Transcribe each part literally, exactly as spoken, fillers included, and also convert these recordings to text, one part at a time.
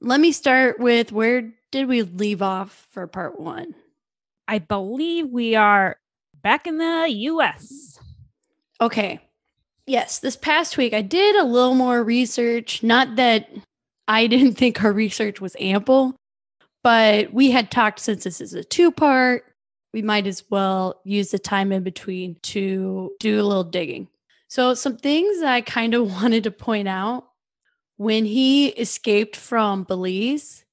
let me start with, where did we leave off for part one? I believe we are back in the U S. Okay. Yes, this past week I did a little more research. Not that I didn't think our research was ample, but we had talked, since this is a two-part, we might as well use the time in between to do a little digging. So some things I kind of wanted to point out. When he escaped from Belize,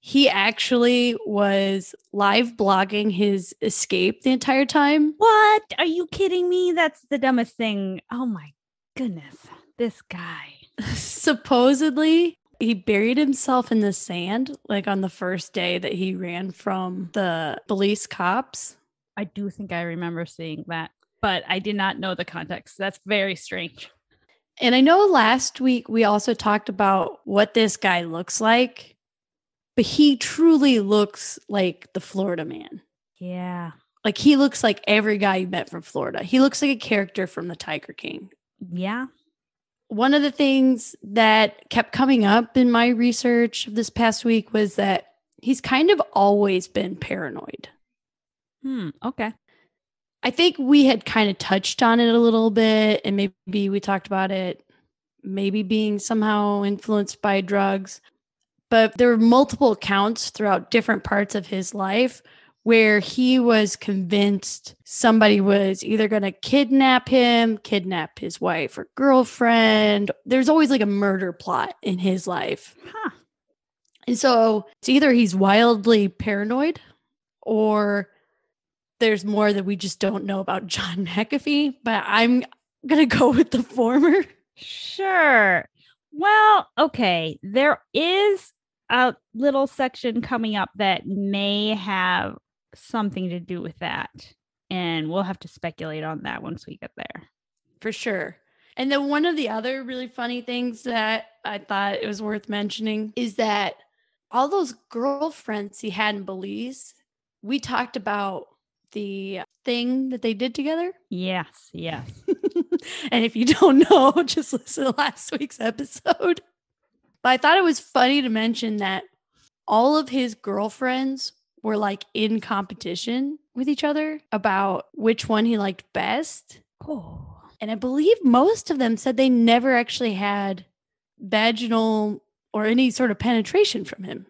he actually was live blogging his escape the entire time. What? Are you kidding me? That's the dumbest thing. Oh my goodness. This guy. Supposedly, he buried himself in the sand, like on the first day that he ran from the Belize cops. I do think I remember seeing that, but I did not know the context. That's very strange. And I know last week we also talked about what this guy looks like, but he truly looks like the Florida man. Yeah. Like he looks like every guy you met from Florida. He looks like a character from The Tiger King. Yeah. One of the things that kept coming up in my research this past week was that he's kind of always been paranoid. Hmm. Okay. I think we had kind of touched on it a little bit, and maybe we talked about it maybe being somehow influenced by drugs. But there were multiple accounts throughout different parts of his life where he was convinced somebody was either going to kidnap him, kidnap his wife or girlfriend. There's always like a murder plot in his life. Huh. And so it's either he's wildly paranoid or there's more that we just don't know about John McAfee, but I'm going to go with the former. Sure. Well, okay. There is a little section coming up that may have something to do with that. And we'll have to speculate on that once we get there. For sure. And then one of the other really funny things that I thought it was worth mentioning is that all those girlfriends he had in Belize, we talked about the thing that they did together? Yes, yes. And if you don't know, just listen to last week's episode. But I thought it was funny to mention that all of his girlfriends were like in competition with each other about which one he liked best. Oh. And I believe most of them said they never actually had vaginal or any sort of penetration from him.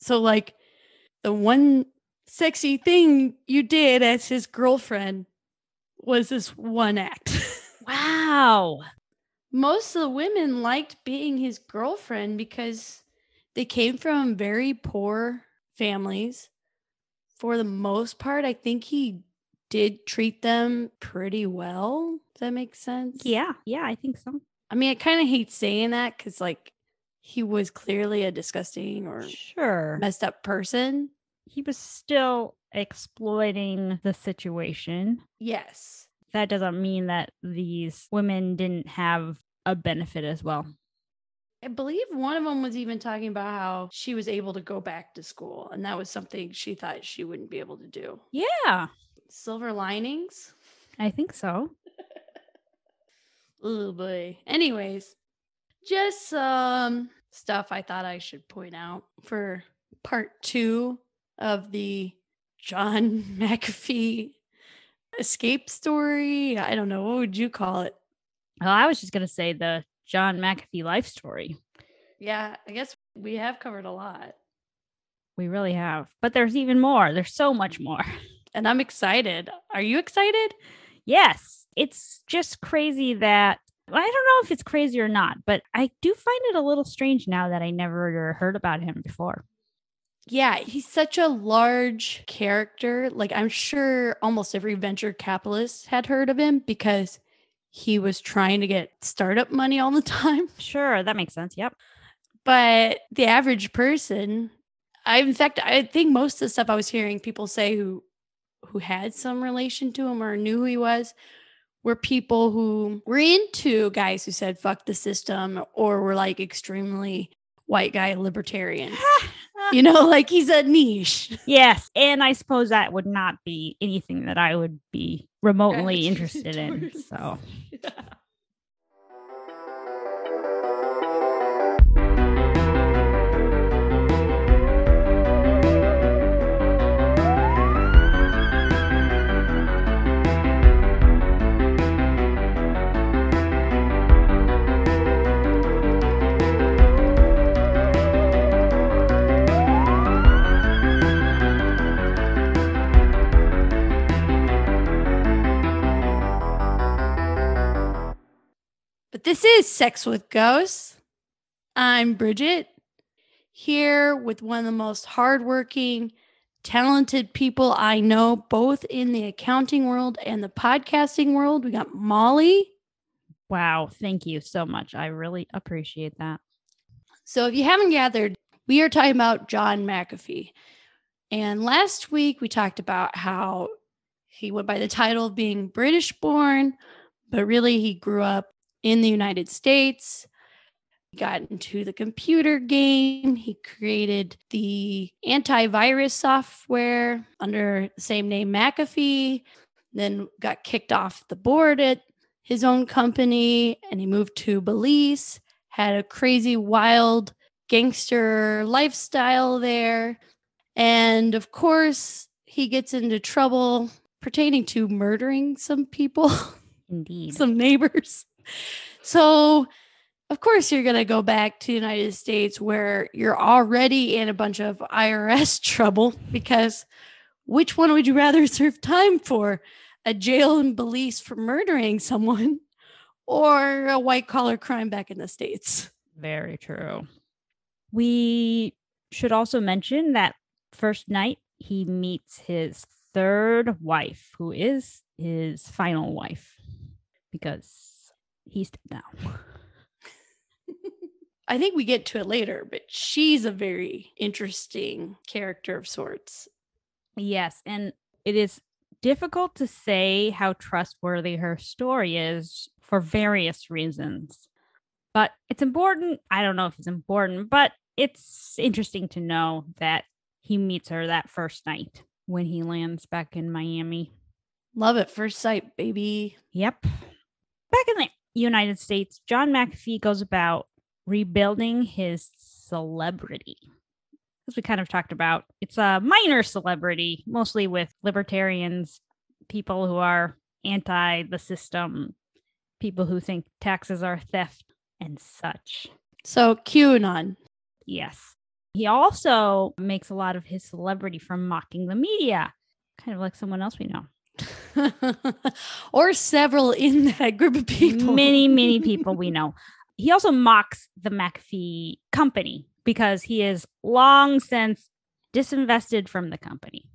So like the one sexy thing you did as his girlfriend was this one act. Wow. Most of the women liked being his girlfriend because they came from very poor families. For the most part, I think he did treat them pretty well. Does that make sense? Yeah. Yeah, I think so. I mean, I kind of hate saying that because, like, he was clearly a disgusting or sure messed up person. He was still exploiting the situation. Yes. That doesn't mean that these women didn't have a benefit as well. I believe one of them was even talking about how she was able to go back to school, and that was something she thought she wouldn't be able to do. Yeah. Silver linings? I think so. Oh boy. Anyways, just some stuff I thought I should point out for part two of the John McAfee escape story. I don't know. What would you call it? Well, I was just going to say the John McAfee life story. Yeah, I guess we have covered a lot. We really have. But there's even more. There's so much more. And I'm excited. Are you excited? Yes. It's just crazy that, I don't know if it's crazy or not, but I do find it a little strange now that I never heard about him before. Yeah, he's such a large character. Like, I'm sure almost every venture capitalist had heard of him because he was trying to get startup money all the time. Sure, that makes sense. Yep. But the average person, I in fact, I think most of the stuff I was hearing people say who who had some relation to him or knew who he was were people who were into guys who said, fuck the system, or were like extremely white guy libertarian. You know, like he's a niche. Yes. And I suppose that would not be anything that I would be remotely interested in. So. Yeah. is Sex with Ghosts. I'm Bridget, here with one of the most hardworking, talented people I know, both in the accounting world and the podcasting world. We got Molly. Wow. Thank you so much. I really appreciate that. So if you haven't gathered, we are talking about John McAfee. And last week we talked about how he went by the title of being British born, but really he grew up in the United States. He got into the computer game. He created the antivirus software under the same name, McAfee, then got kicked off the board at his own company, and he moved to Belize, had a crazy, wild gangster lifestyle there. And of course, he gets into trouble pertaining to murdering some people, indeed, some neighbors. So, of course, you're going to go back to the United States where you're already in a bunch of I R S trouble, because which one would you rather serve time for? A jail in Belize for murdering someone, or a white-collar crime back in the States? Very true. We should also mention that first night he meets his third wife, who is his final wife, because he's dead now. I think we get to it later, but she's a very interesting character of sorts. Yes, and it is difficult to say how trustworthy her story is for various reasons. But it's important. I don't know if it's important, but it's interesting to know that he meets her that first night when he lands back in Miami. Love at first sight, baby. Yep. Back in the United States, John McAfee goes about rebuilding his celebrity. As we kind of talked about, it's a minor celebrity, mostly with libertarians, people who are anti the system, people who think taxes are theft and such. So QAnon. Yes. He also makes a lot of his celebrity from mocking the media, kind of like someone else we know. Or several in that group of people. Many, many people we know. He also mocks the McAfee company because he is long since disinvested from the company.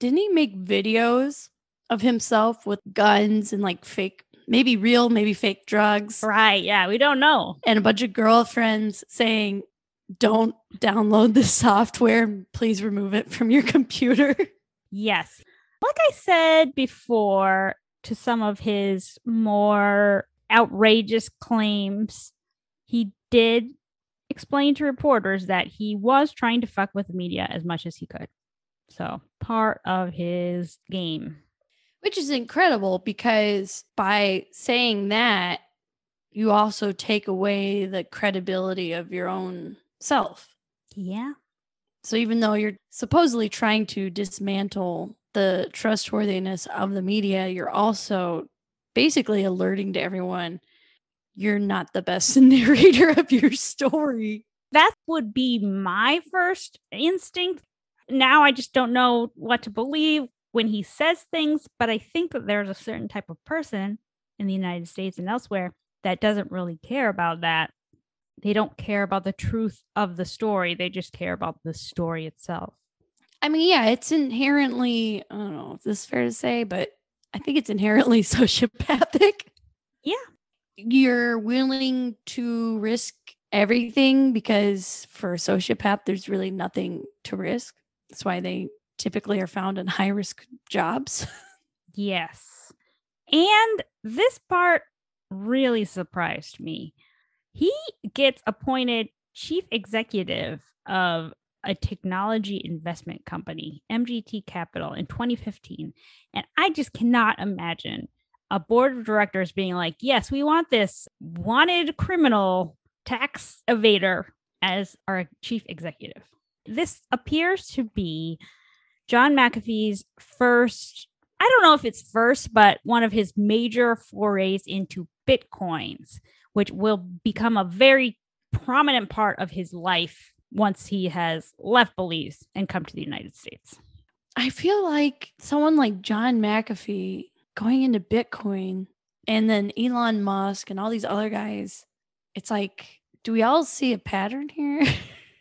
Didn't he make videos of himself with guns and like fake, maybe real, maybe fake drugs? Right. Yeah. We don't know. And a bunch of girlfriends saying, don't download this software. Please remove it from your computer. Yes. Like I said before, to some of his more outrageous claims, he did explain to reporters that he was trying to fuck with the media as much as he could. So part of his game. Which is incredible, because by saying that, you also take away the credibility of your own self. Yeah. So even though you're supposedly trying to dismantle the trustworthiness of the media, you're also basically alerting to everyone, you're not the best narrator of your story. That would be my first instinct. Now I just don't know what to believe when he says things, but I think that there's a certain type of person in the United States and elsewhere that doesn't really care about that. They don't care about the truth of the story. They just care about the story itself. I mean, yeah, it's inherently, I don't know if this is fair to say, but I think it's inherently sociopathic. Yeah. You're willing to risk everything because for a sociopath, there's really nothing to risk. That's why they typically are found in high-risk jobs. Yes. And this part really surprised me. He gets appointed chief executive of a technology investment company, M G T Capital, in twenty fifteen. And I just cannot imagine a board of directors being like, yes, we want this wanted criminal tax evader as our chief executive. This appears to be John McAfee's first, I don't know if it's first, but one of his major forays into Bitcoins, which will become a very prominent part of his life once he has left Belize and come to the United States. I feel like someone like John McAfee going into Bitcoin, and then Elon Musk and all these other guys it's like, do we all see a pattern here?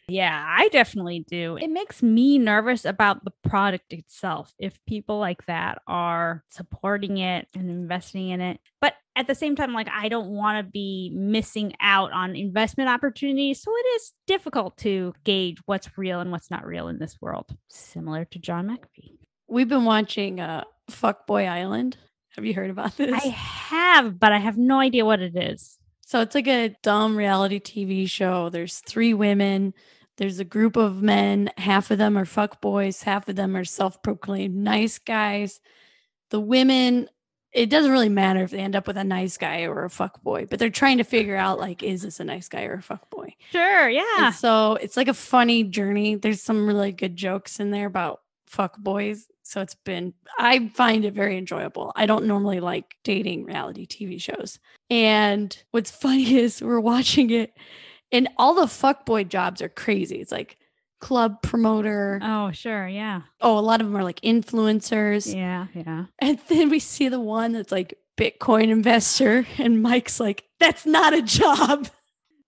Yeah, I definitely do. It makes me nervous about the product itself if people like that are supporting it and investing in it. But at the same time, like, I don't want to be missing out on investment opportunities. So it is difficult to gauge what's real and what's not real in this world. Similar to John McAfee. We've been watching uh, Fuckboy Island. Have you heard about this? I have, but I have no idea what it is. So it's like a dumb reality T V show. There's three women. There's a group of men. Half of them are fuckboys. Half of them are self-proclaimed nice guys. The women, it doesn't really matter if they end up with a nice guy or a fuckboy, but they're trying to figure out, like, is this a nice guy or a fuckboy? Sure, yeah. And so it's like a funny journey. There's some really good jokes in there about fuckboys. So it's been, I find it very enjoyable. I don't normally like dating reality T V shows. And what's funny is we're watching it and all the fuckboy jobs are crazy. It's like club promoter. Oh, sure. Yeah. Oh, a lot of them are like influencers. Yeah. Yeah. And then we see the one that's like Bitcoin investor and Mike's like, that's not a job.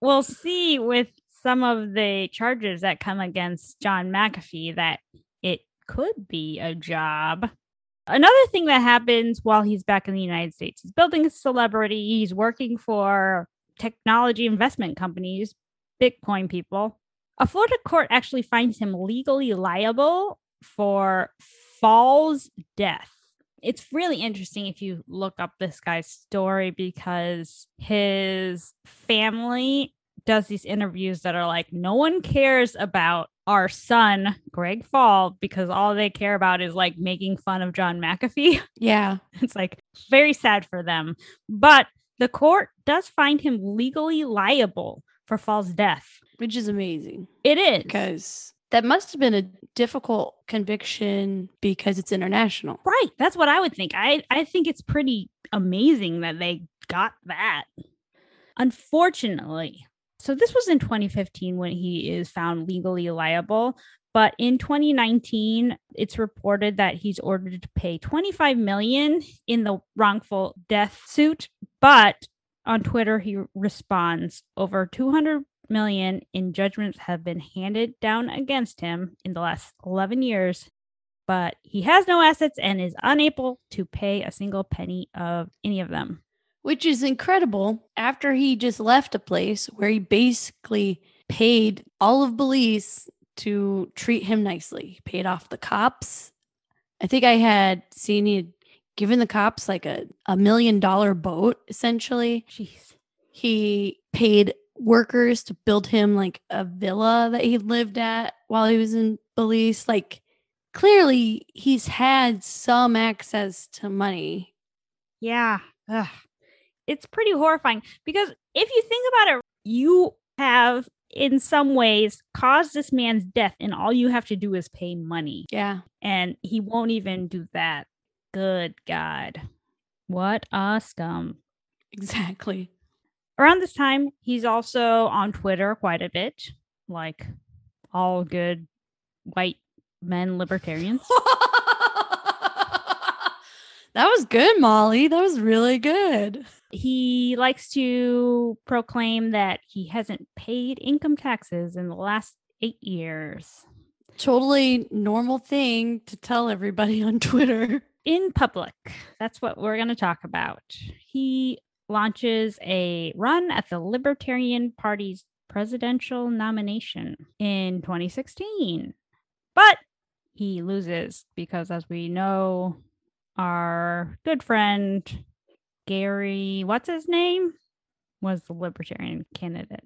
We'll see with some of the charges that come against John McAfee that it could be a job. Another thing that happens while he's back in the United States, he's building a celebrity. He's working for technology investment companies, Bitcoin people. A Florida court actually finds him legally liable for Fall's death. It's really interesting if you look up this guy's story, because his family does these interviews that are like, no one cares about our son, Greg Fall, because all they care about is like making fun of John McAfee. Yeah. It's like very sad for them. But the court does find him legally liable for Fall's death. Which is amazing. It is. Because that must have been a difficult conviction because it's international. Right. That's what I would think. I, I think it's pretty amazing that they got that. Unfortunately. So this was in twenty fifteen when he is found legally liable. But in twenty nineteen, it's reported that he's ordered to pay twenty-five million dollars in the wrongful death suit. But on Twitter, he responds, over two hundred million dollars in judgments have been handed down against him in the last eleven years. But he has no assets and is unable to pay a single penny of any of them. Which is incredible, after he just left a place where he basically paid all of Belize to treat him nicely. He paid off the cops. I think I had seen he had given the cops like a, a million dollar boat, essentially. Jeez. He paid workers to build him like a villa that he lived at while he was in Belize. Like, clearly, he's had some access to money. Yeah. Ugh. It's pretty horrifying, because if you think about it, you have in some ways caused this man's death and all you have to do is pay money. Yeah. And he won't even do that. Good God. What a scum. Exactly. Around this time, he's also on Twitter quite a bit, like all good white men libertarians. That was good, Molly. That was really good. He likes to proclaim that he hasn't paid income taxes in the last eight years. Totally normal thing to tell everybody on Twitter. In public. That's what we're going to talk about. He launches a run at the Libertarian Party's presidential nomination in twenty sixteen. But he loses because, as we know, our good friend Gary, what's his name? Was the Libertarian candidate.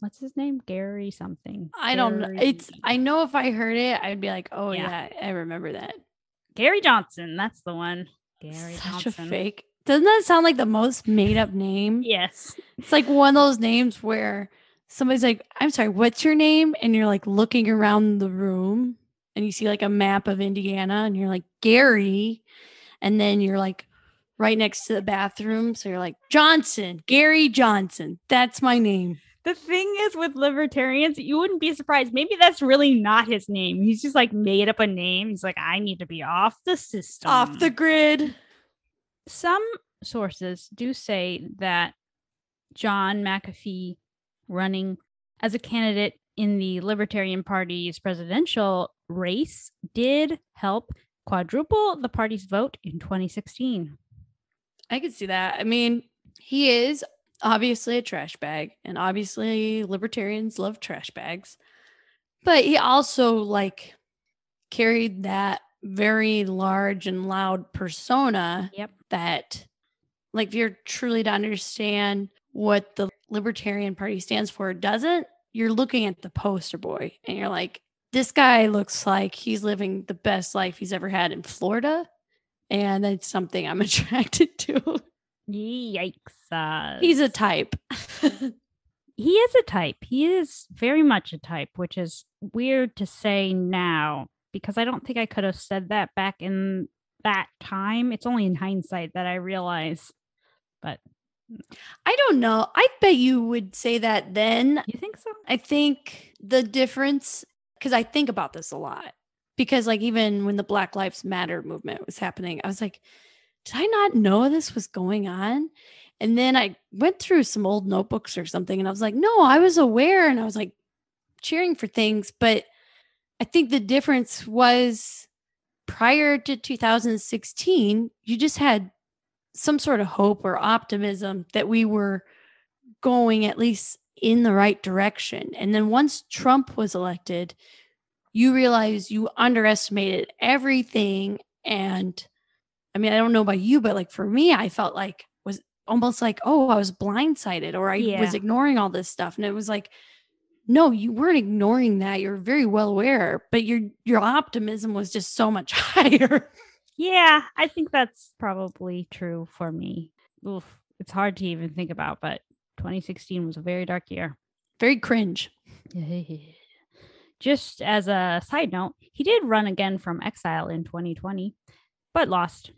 What's his name? Gary something. I Gary. don't know. It's I know if I heard it, I'd be like, oh yeah, yeah I remember that. Gary Johnson, that's the one. Gary Such Johnson. a fake. Doesn't that sound like the most made up name? Yes. It's like one of those names where somebody's like, I'm sorry, what's your name? And you're like looking around the room and you see like a map of Indiana and you're like, Gary. And then you're like right next to the bathroom. So you're like, Johnson, Gary Johnson. That's my name. The thing is with libertarians, you wouldn't be surprised. Maybe that's really not his name. He's just like made up a name. He's like, I need to be off the system. Off the grid. Some sources do say that John McAfee running as a candidate in the Libertarian Party's presidential race did help quadruple the party's vote in twenty sixteen. I could see that. I mean, he is obviously a trash bag, and obviously libertarians love trash bags, but he also like carried that very large and loud persona. Yep. That like if you're truly to understand what the Libertarian Party stands for, doesn't, you're looking at the poster boy and you're like, this guy looks like he's living the best life he's ever had in Florida. And that's something I'm attracted to. Yikes. Uh, he's a type. He is a type. He is very much a type, which is weird to say now, because I don't think I could have said that back in that time. It's only in hindsight that I realize, but I don't know. I bet you would say that then. You think so? I think the difference, because I think about this a lot, because like even when the Black Lives Matter movement was happening, I was like, did I not know this was going on? And then I went through some old notebooks or something and I was like, no, I was aware and I was like cheering for things. But I think the difference was prior to two thousand sixteen, you just had some sort of hope or optimism that we were going at least in the right direction. And then once Trump was elected, you realize you underestimated everything. And I mean, I don't know about you, but like for me, I felt like was almost like, oh, I was blindsided or I yeah. was ignoring all this stuff. And it was like, no, you weren't ignoring that. You're very well aware, but your your optimism was just so much higher. Yeah, I think that's probably true for me. Oof, it's hard to even think about, but twenty sixteen was a very dark year. Very cringe. Just as a side note, he did run again from exile in twenty twenty, but lost.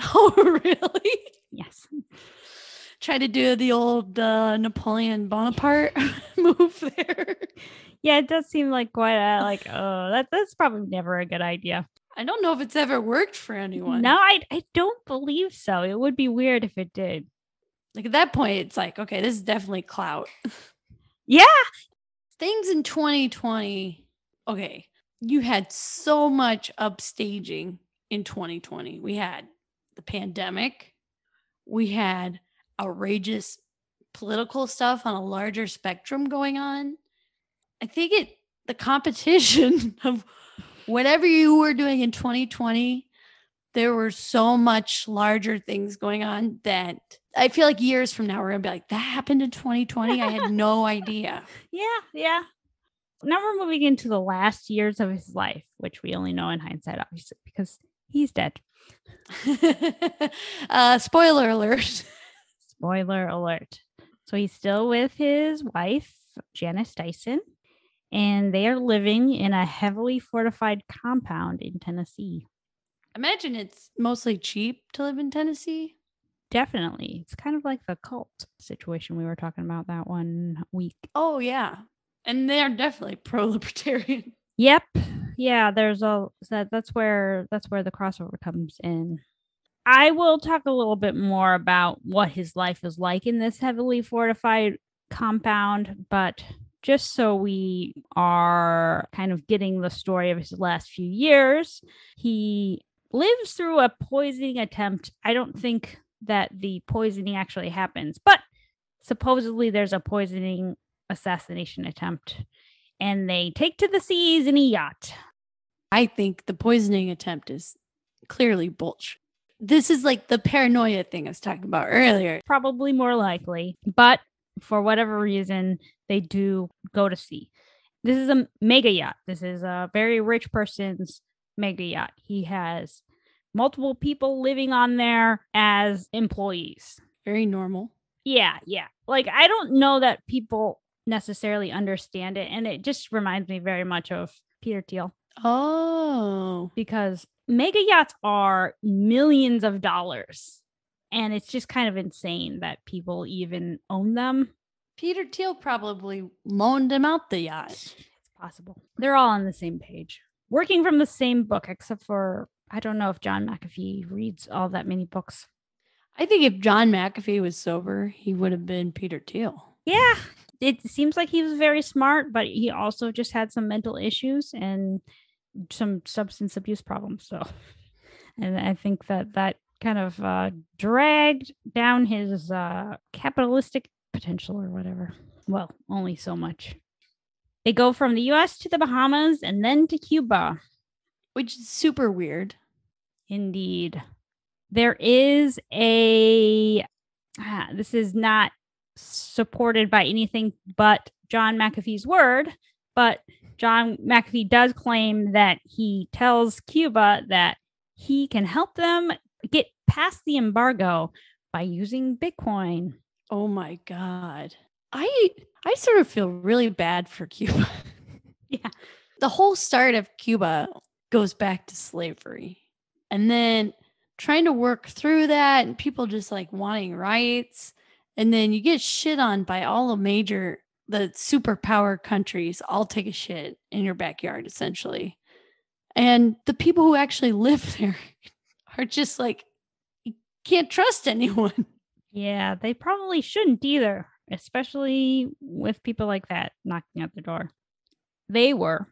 Oh, really? Yes. Tried to do the old uh, Napoleon Bonaparte move there. Yeah, it does seem like quite a, like, oh, that that's probably never a good idea. I don't know if it's ever worked for anyone. No, I I don't believe so. It would be weird if it did. Like at that point, it's like, okay, this is definitely clout. Yeah. Things in twenty twenty. Okay. You had so much upstaging in twenty twenty. We had the pandemic. We had outrageous political stuff on a larger spectrum going on. I think it, the competition of whatever you were doing in twenty twenty, there were so much larger things going on that I feel like years from now, we're going to be like, that happened in twenty twenty. I had no idea. Yeah. Yeah. Now we're moving into the last years of his life, which we only know in hindsight, obviously, because he's dead. uh, spoiler alert. Spoiler alert. So he's still with his wife, Janice Dyson. And they are living in a heavily fortified compound in Tennessee. Imagine it's mostly cheap to live in Tennessee. Definitely. It's kind of like the cult situation we were talking about that one week. Oh, yeah. And they are definitely pro-libertarian. Yep. Yeah, there's a that, that's where that's where the crossover comes in. I will talk a little bit more about what his life is like in this heavily fortified compound, but just so we are kind of getting the story of his last few years, he lives through a poisoning attempt. I don't think that the poisoning actually happens, but supposedly there's a poisoning assassination attempt, and they take to the seas in a yacht. I think the poisoning attempt is clearly bullshit. This is like the paranoia thing I was talking about earlier. Probably more likely, but for whatever reason, they do go to sea. This is a mega yacht. This is a very rich person's mega yacht. He has multiple people living on there as employees. Very normal. Yeah, yeah. Like, I don't know that people necessarily understand it. And it just reminds me very much of Peter Thiel. Oh. Because mega yachts are millions of dollars. And it's just kind of insane that people even own them. Peter Thiel probably loaned him out the yacht. It's possible. They're all on the same page. Working from the same book, except for, I don't know if John McAfee reads all that many books. I think if John McAfee was sober, he would have been Peter Thiel. Yeah. It seems like he was very smart, but he also just had some mental issues and some substance abuse problems. So, and I think that that kind of uh, dragged down his uh, capitalistic potential or whatever. Well, only so much. They go from the U S to the Bahamas and then to Cuba. Which is super weird. Indeed. There is a, ah, this is not supported by anything but John McAfee's word, but John McAfee does claim that he tells Cuba that he can help them get past the embargo by using Bitcoin. Oh my God. I I sort of feel really bad for Cuba. Yeah. The whole start of Cuba goes back to slavery. And then trying to work through that and people just like wanting rights. And then you get shit on by all the major, the superpower countries all take a shit in your backyard, essentially. And the people who actually live there are just like, you can't trust anyone. Yeah, they probably shouldn't either, especially with people like that knocking at the door. They were,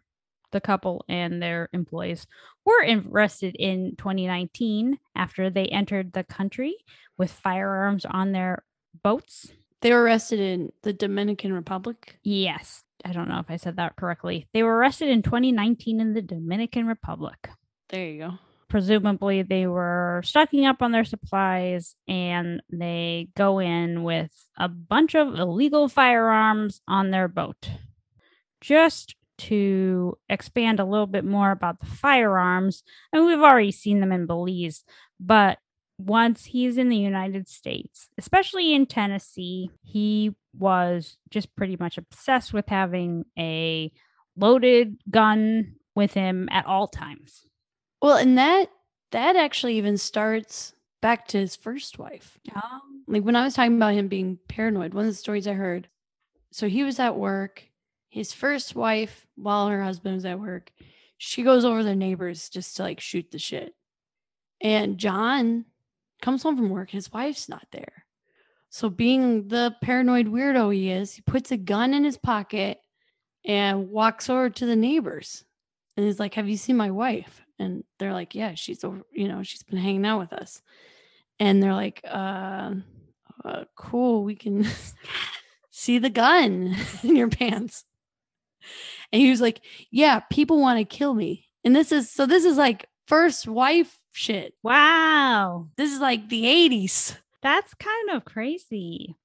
the couple and their employees, were arrested in twenty nineteen after they entered the country with firearms on their boats. They were arrested in the Dominican Republic. Yes. I don't know if I said that correctly. They were arrested in twenty nineteen in the Dominican Republic. There you go. Presumably they were stocking up on their supplies and they go in with a bunch of illegal firearms on their boat. Just to expand a little bit more about the firearms, I mean, we've already seen them in Belize, but once he's in the United States, especially in Tennessee, he was just pretty much obsessed with having a loaded gun with him at all times. Well, and that that actually even starts back to his first wife. Um, like when I was talking about him being paranoid, one of the stories I heard, so he was at work, his first wife, while her husband was at work, she goes over to the neighbors just to like shoot the shit. And John comes home from work, his wife's not there. So being the paranoid weirdo he is, he puts a gun in his pocket and walks over to the neighbors. And he's like, have you seen my wife? And they're like, yeah, she's over, you know, she's been hanging out with us. And they're like, uh, uh cool, we can see the gun in your pants. And he was like, yeah, people want to kill me. And this is, so this is like first wife shit. Wow. This is like the eighties. That's kind of crazy.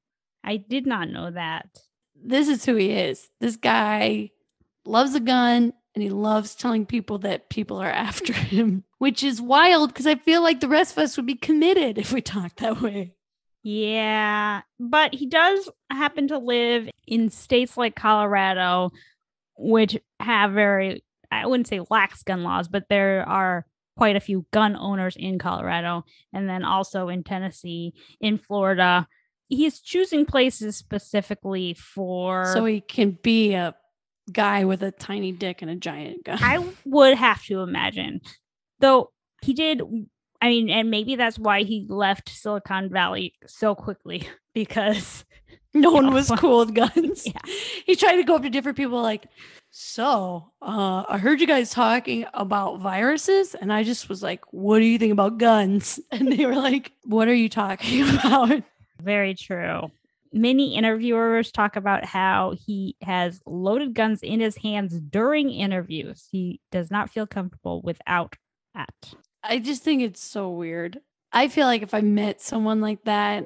I did not know that. This is who he is. This guy loves a gun and he loves telling people that people are after him, which is wild because I feel like the rest of us would be committed if we talked that way. Yeah, but he does happen to live in states like Colorado, which have very, I wouldn't say lax gun laws, but there are quite a few gun owners in Colorado and then also in Tennessee, in Florida. He's choosing places specifically for... So he can be a guy with a tiny dick and a giant gun. I would have to imagine. Though he did, I mean, and maybe that's why he left Silicon Valley so quickly, because... No one was cool with guns. Yeah. He tried to go up to different people like, so uh, I heard you guys talking about viruses. And I just was like, what do you think about guns? And they were like, what are you talking about? Very true. Many interviewers talk about how he has loaded guns in his hands during interviews. He does not feel comfortable without that. I just think it's so weird. I feel like if I met someone like that,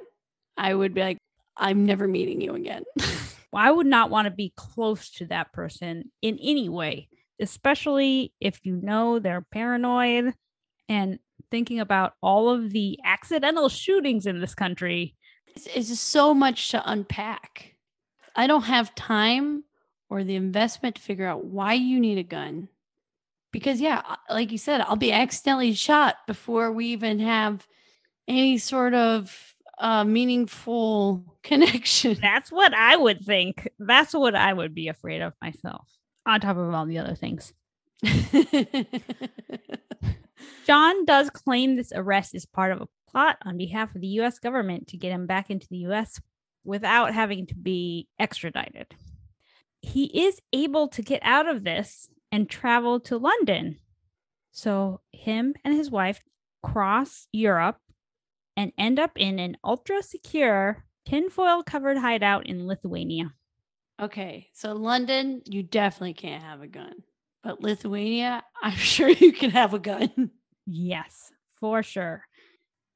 I would be like, I'm never meeting you again. Well, I would not want to be close to that person in any way, especially if you know they're paranoid. And thinking about all of the accidental shootings in this country, it's, it's just so much to unpack. I don't have time or the investment to figure out why you need a gun. Because, yeah, like you said, I'll be accidentally shot before we even have any sort of a meaningful connection. That's what I would think. That's what I would be afraid of myself, on top of all the other things. John does claim this arrest is part of a plot on behalf of the U S government to get him back into the U S without having to be extradited. He is able to get out of this and travel to London. So him and his wife cross Europe and end up in an ultra-secure tinfoil-covered hideout in Lithuania. Okay, so London, you definitely can't have a gun. But Lithuania, I'm sure you can have a gun. Yes, for sure.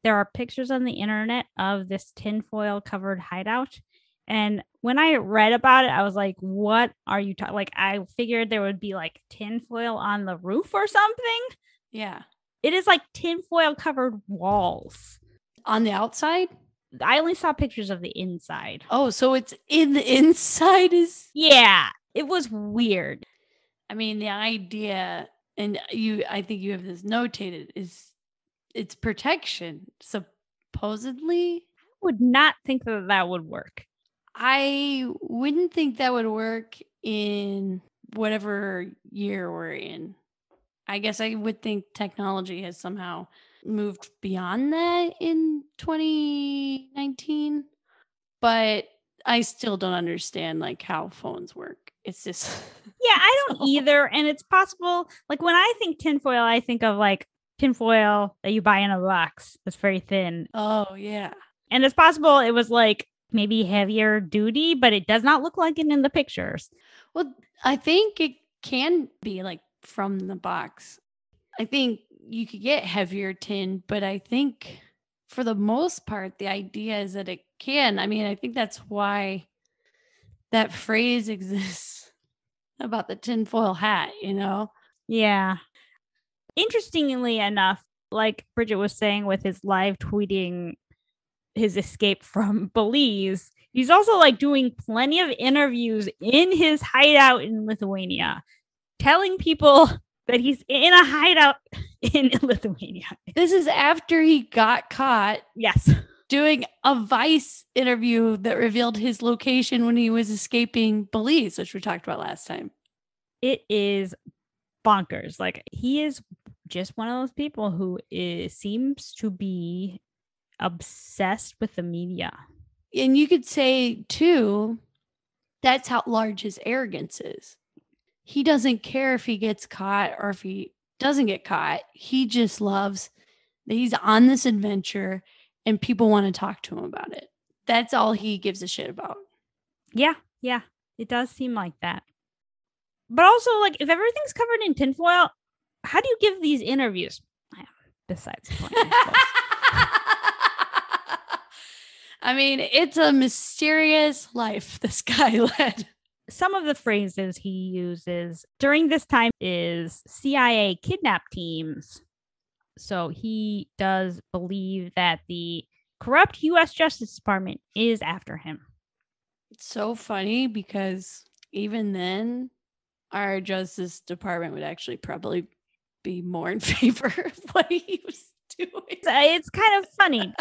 There are pictures on the internet of this tinfoil-covered hideout. And when I read about it, I was like, what are you talking? Like, I figured there would be like tinfoil on the roof or something. Yeah. It is like tinfoil covered walls. On the outside? I only saw pictures of the inside. Oh, so it's in the inside is. Yeah, it was weird. I mean, the idea, and you, I think you have this notated, is it's protection, supposedly. I would not think that that would work. I wouldn't think that would work in whatever year we're in. I guess I would think technology has somehow moved beyond that in twenty nineteen, but I still don't understand like how phones work. It's just. Yeah, I don't either. And it's possible. Like when I think tinfoil, I think of like tinfoil that you buy in a box. That's very thin. Oh, yeah. And it's possible it was like maybe heavier duty, but it does not look like it in the pictures. Well, I think it can be like from the box. I think you could get heavier tin, but I think for the most part, the idea is that it can. I mean, I think that's why that phrase exists about the tinfoil hat, you know? Yeah. Interestingly enough, like Bridget was saying with his live tweeting his escape from Belize, he's also like doing plenty of interviews in his hideout in Lithuania, telling people that he's in a hideout in Lithuania. This is after he got caught. Yes. Doing a Vice interview that revealed his location when he was escaping Belize, which we talked about last time. It is bonkers. Like he is just one of those people who is, seems to be obsessed with the media. And you could say too, that's how large his arrogance is. He doesn't care if he gets caught or if he doesn't get caught. He just loves that he's on this adventure and people want to talk to him about it. That's all he gives a shit about. Yeah, yeah. It does seem like that. But also, like, if everything's covered in tinfoil, how do you give these interviews? Besides the point, I, I mean, it's a mysterious life this guy led. Some of the phrases he uses during this time is C I A kidnap teams. So he does believe that the corrupt U S Justice Department is after him. It's so funny because even then, our Justice Department would actually probably be more in favor of what he was doing. It's kind of funny.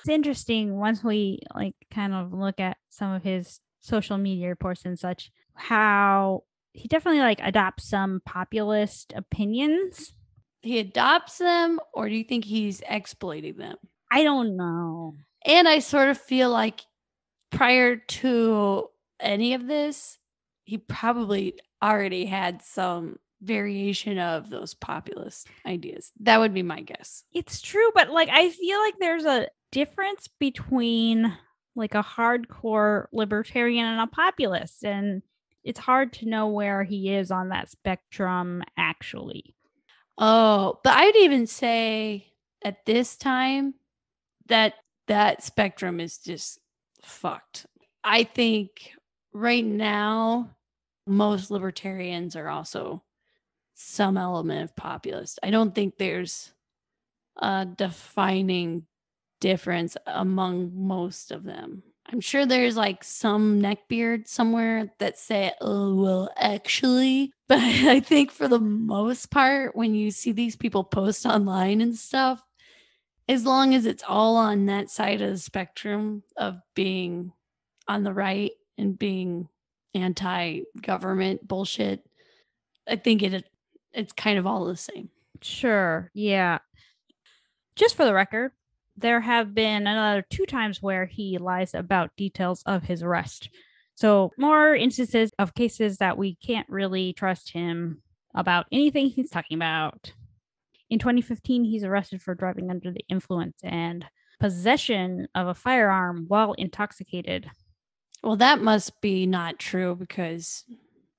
It's interesting once we like kind of look at some of his social media reports and such, how he definitely like adopts some populist opinions. He adopts them, or do you think he's exploiting them? I don't know. And I sort of feel like prior to any of this, he probably already had some variation of those populist ideas. That would be my guess. It's true, but like I feel like there's a difference between like a hardcore libertarian and a populist, and it's hard to know where he is on that spectrum actually. Oh, but I would even say at this time that that spectrum is just fucked. I think right now, most libertarians are also some element of populist. I don't think there's a defining difference among most of them. I'm sure there's like some neckbeard somewhere that say, oh, well, actually. But I think for the most part, when you see these people post online and stuff, as long as it's all on that side of the spectrum of being on the right and being anti-government bullshit, I think it it's kind of all the same. Sure. Yeah. Just for the record, there have been another two times where he lies about details of his arrest. So more instances of cases that we can't really trust him about anything he's talking about. In twenty fifteen, he's arrested for driving under the influence and possession of a firearm while intoxicated. Well, that must be not true because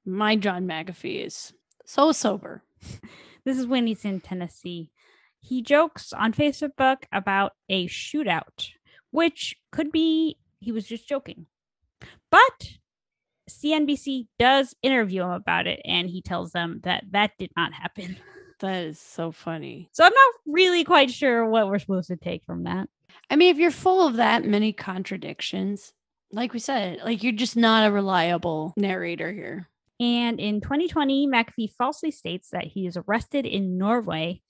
my John McAfee is so sober. This is when he's in Tennessee. He jokes on Facebook about a shootout, which could be he was just joking. But C N B C does interview him about it, and he tells them that that did not happen. That is so funny. So I'm not really quite sure what we're supposed to take from that. I mean, if you're full of that many contradictions, like we said, like you're just not a reliable narrator here. And in twenty twenty, McAfee falsely states that he is arrested in Norway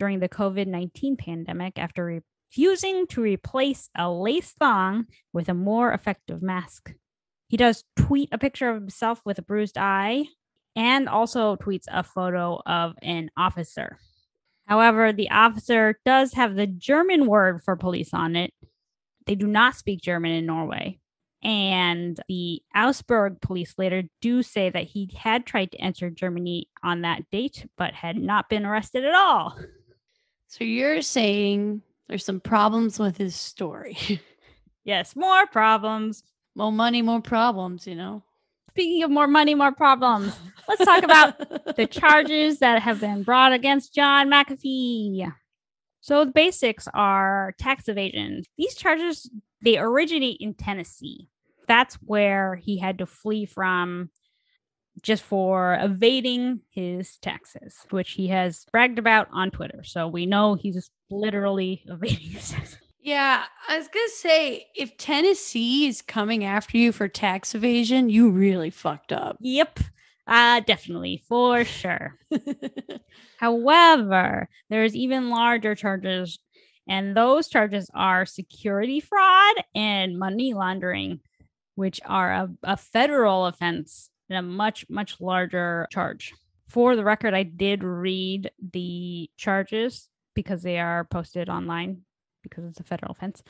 during the covid nineteen pandemic after refusing to replace a lace thong with a more effective mask. He does tweet a picture of himself with a bruised eye and also tweets a photo of an officer. However, the officer does have the German word for police on it. They do not speak German in Norway. And the Augsburg police later do say that he had tried to enter Germany on that date, but had not been arrested at all. So you're saying there's some problems with his story. Yes, more problems. More money, more problems, you know. Speaking of more money, more problems, let's talk about the charges that have been brought against John McAfee. So the basics are tax evasion. These charges, they originate in Tennessee. That's where he had to flee from just for evading his taxes, which he has bragged about on Twitter. So we know he's literally evading his taxes. Yeah, I was going to say, if Tennessee is coming after you for tax evasion, you really fucked up. Yep, uh, definitely, for sure. However, there's even larger charges, and those charges are security fraud and money laundering, which are a, a federal offense and a much, much larger charge. For the record, I did read the charges because they are posted online, because it's a federal offense.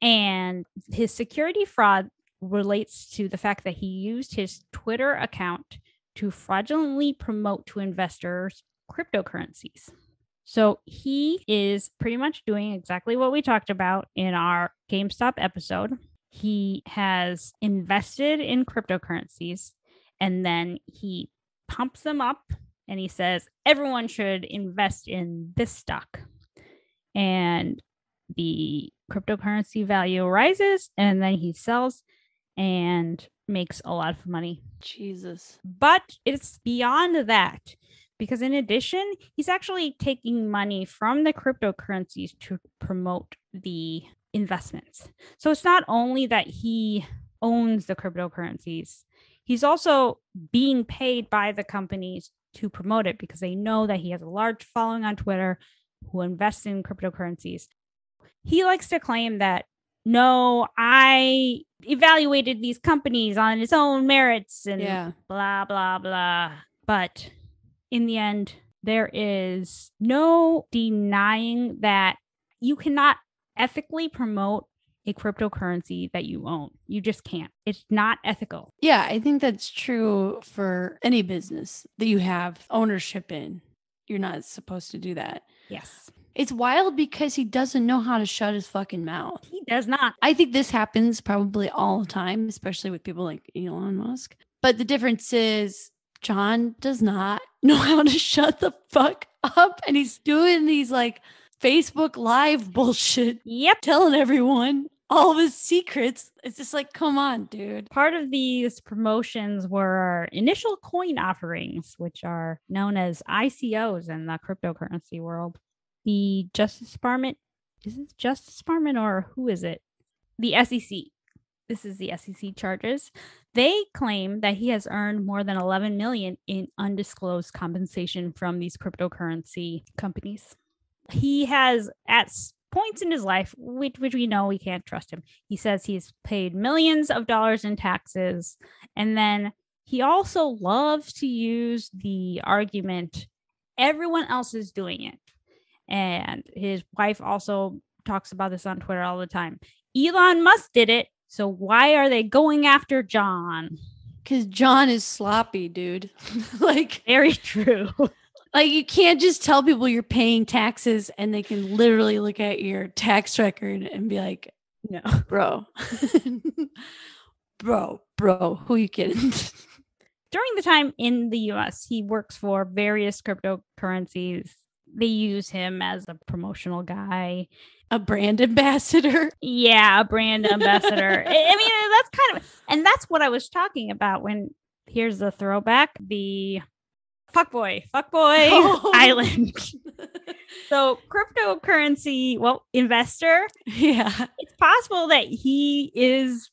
And his security fraud relates to the fact that he used his Twitter account to fraudulently promote to investors cryptocurrencies. So he is pretty much doing exactly what we talked about in our GameStop episode. He has invested in cryptocurrencies and then he pumps them up and he says, everyone should invest in this stock. And the cryptocurrency value rises, and then he sells and makes a lot of money. Jesus. But it's beyond that, because in addition, he's actually taking money from the cryptocurrencies to promote the investments. So it's not only that he owns the cryptocurrencies, he's also being paid by the companies to promote it because they know that he has a large following on Twitter who invests in cryptocurrencies. He likes to claim that, no, I evaluated these companies on its own merits and yeah. blah, blah, blah. But in the end, there is no denying that you cannot ethically promote a cryptocurrency that you own. You just can't. It's not ethical. Yeah, I think that's true for any business that you have ownership in. You're not supposed to do that. Yes. It's wild because he doesn't know how to shut his fucking mouth. He does not. I think this happens probably all the time, especially with people like Elon Musk. But the difference is John does not know how to shut the fuck up. And he's doing these like Facebook Live bullshit. Yep. Telling everyone all of his secrets. It's just like, come on, dude. Part of these promotions were initial coin offerings, which are known as I C Os in the cryptocurrency world. The Justice Department, is it Justice Department or who is it? The S E C. This is the S E C charges. They claim that he has earned more than eleven million dollars in undisclosed compensation from these cryptocurrency companies. He has, at points in his life, which, which we know we can't trust him, he says he's paid millions of dollars in taxes. And then he also loves to use the argument, everyone else is doing it. And his wife also talks about this on Twitter all the time. Elon Musk did it. So why are they going after John? Because John is sloppy, dude. Like, very true. Like, you can't just tell people you're paying taxes and they can literally look at your tax record and be like, no, bro, bro, bro, who you kidding? During the time in the U S, he works for various cryptocurrencies. They use him as a promotional guy. A brand ambassador? Yeah, a brand ambassador. I mean, that's kind of, and that's what I was talking about when, here's the throwback, the Fuckboy, Fuckboy oh. Island. So cryptocurrency, well, investor. Yeah. It's possible that he is,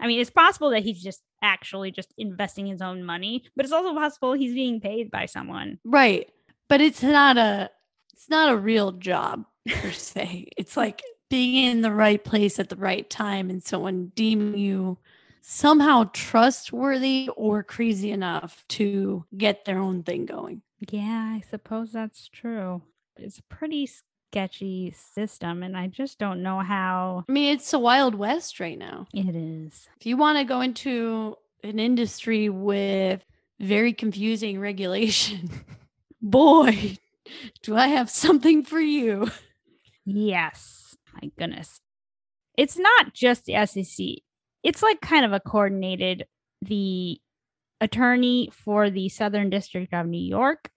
I mean, it's possible that he's just actually just investing his own money, but it's also possible he's being paid by someone. Right. But it's not a, it's not a real job per se. It's like being in the right place at the right time and someone deeming you somehow trustworthy or crazy enough to get their own thing going. Yeah, I suppose that's true. It's a pretty sketchy system, and I just don't know how. I mean, it's the Wild West right now. It is. If you want to go into an industry with very confusing regulation, boy, do I have something for you. Yes. My goodness. It's not just the S E C. It's like kind of a coordinated, the attorney for the Southern District of New York,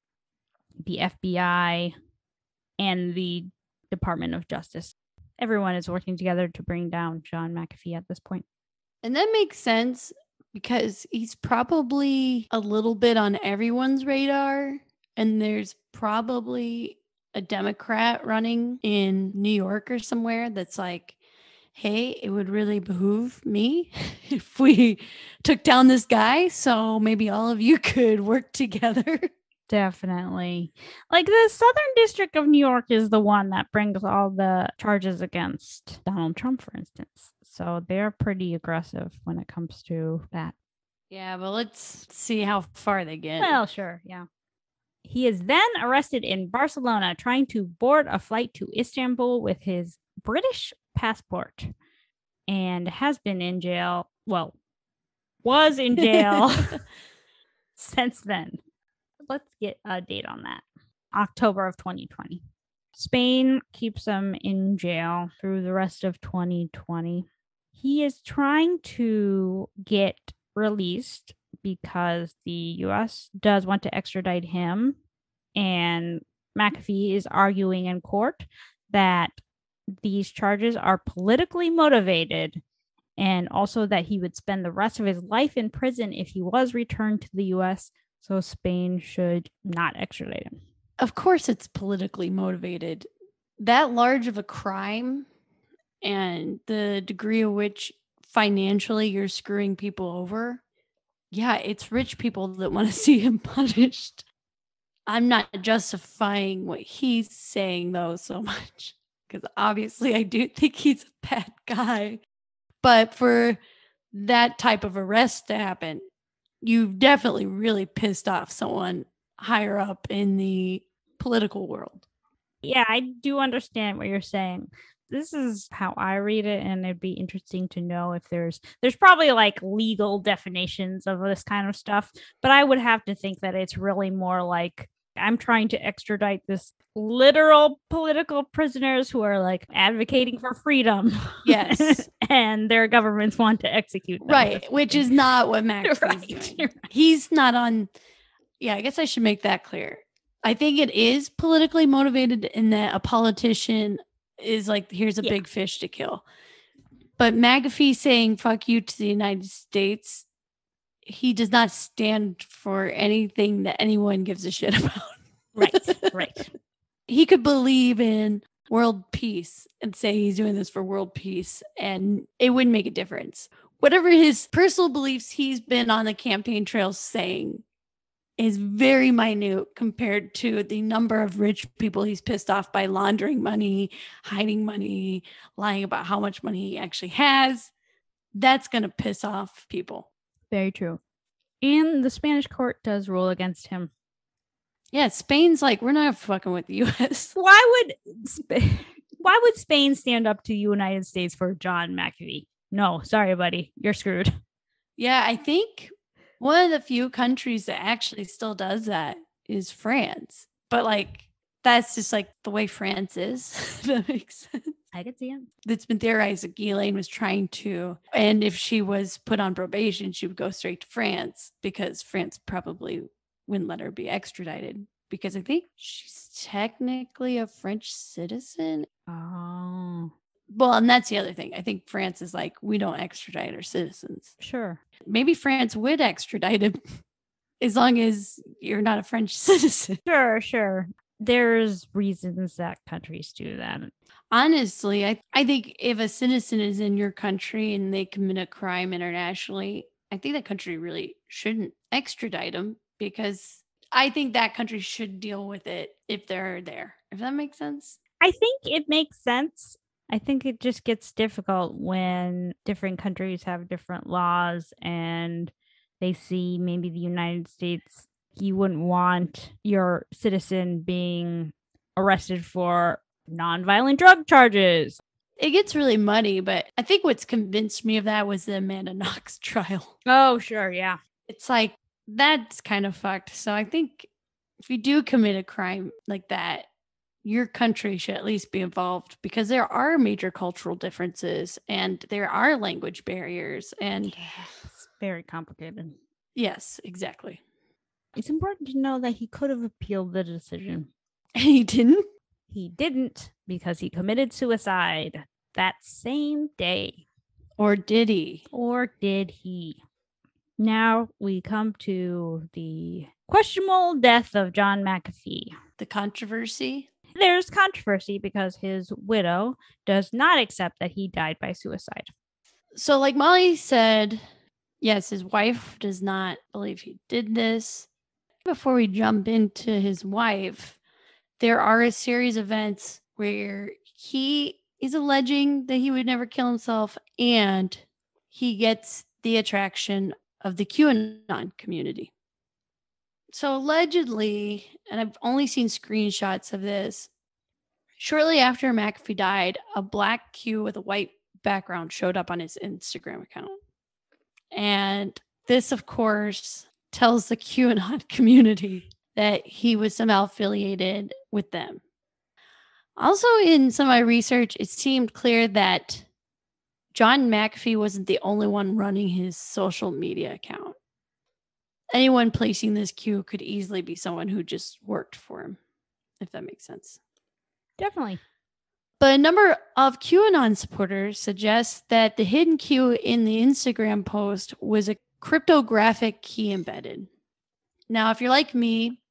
the F B I, and the Department of Justice. Everyone is working together to bring down John McAfee at this point. And that makes sense because he's probably a little bit on everyone's radar. And there's probably a Democrat running in New York or somewhere that's like, hey, it would really behoove me if we took down this guy. So maybe all of you could work together. Definitely. Like, the Southern District of New York is the one that brings all the charges against Donald Trump, for instance. So they're pretty aggressive when it comes to that. Yeah, but let's see how far they get. Well, sure. Yeah. He is then arrested in Barcelona, trying to board a flight to Istanbul with his British passport, and has been in jail. Well, was in jail since then. Let's get a date on that. October of twenty twenty. Spain keeps him in jail through the rest of twenty twenty. He is trying to get released because the U S does want to extradite him, and McAfee is arguing in court that these charges are politically motivated, and also that he would spend the rest of his life in prison if he was returned to the U S, so Spain should not extradite him. Of course it's politically motivated. That large of a crime and the degree of which financially you're screwing people over, yeah, it's rich people that want to see him punished. I'm not justifying what he's saying, though, so much, because obviously I do think he's a bad guy. But for that type of arrest to happen, you've definitely really pissed off someone higher up in the political world. Yeah, I do understand what you're saying. This is how I read it, and it'd be interesting to know if there's there's probably like legal definitions of this kind of stuff, but I would have to think that it's really more like, I'm trying to extradite this literal political prisoners who are like advocating for freedom. Yes. And their governments want to execute them. Right, which is not what Max right. is doing. Right. He's not on. Yeah, I guess I should make that clear. I think it is politically motivated in that a politician is like, here's a yeah. big fish to kill. But McAfee saying fuck you to the United States, he does not stand for anything that anyone gives a shit about. Right, right. He could believe in world peace and say he's doing this for world peace, and it wouldn't make a difference. Whatever his personal beliefs, he's been on the campaign trail saying is very minute compared to the number of rich people he's pissed off by laundering money, hiding money, lying about how much money he actually has. That's going to piss off people. Very true. And the Spanish court does rule against him. Yeah, Spain's like, we're not fucking with the U S. Why would Sp- why would Spain stand up to the United States for John McAfee? No, sorry, buddy. You're screwed. Yeah, I think one of the few countries that actually still does that is France. But like, that's just like the way France is. That makes sense. I could see him. It's been theorized that Ghislaine was trying to, and if she was put on probation, she would go straight to France because France probably wouldn't let her be extradited because I think she's technically a French citizen. Oh. Well, and that's the other thing. I think France is like, we don't extradite our citizens. Sure. Maybe France would extradite him as long as you're not a French citizen. Sure, sure. There's reasons that countries do that. Honestly, I, I think if a citizen is in your country and they commit a crime internationally, I think that country really shouldn't extradite them because I think that country should deal with it if they're there. If that makes sense. I think it makes sense. I think it just gets difficult when different countries have different laws and they see maybe the United States, you wouldn't want your citizen being arrested for nonviolent drug charges. It gets really muddy, but I think what's convinced me of that was the Amanda Knox trial. Oh, sure. Yeah. It's like, that's kind of fucked. So I think if you do commit a crime like that, your country should at least be involved because there are major cultural differences and there are language barriers. And yeah, it's very complicated. Yes, exactly. It's important to know that he could have appealed the decision. He didn't? He didn't because he committed suicide that same day. Or did he? Or did he? Now we come to the questionable death of John McAfee. The controversy? There's controversy because his widow does not accept that he died by suicide. So like Molly said, yes, his wife does not believe he did this. Before we jump into his wife, there are a series of events where he is alleging that he would never kill himself and he gets the attraction of the QAnon community. So allegedly, and I've only seen screenshots of this, shortly after McAfee died, a black Q with a white background showed up on his Instagram account. And this, of course, tells the QAnon community that he was somehow affiliated with them. Also, in some of my research, it seemed clear that John McAfee wasn't the only one running his social media account. Anyone placing this Q could easily be someone who just worked for him, if that makes sense. Definitely. But a number of QAnon supporters suggest that the hidden Q in the Instagram post was a cryptographic key embedded. Now, if you're like me,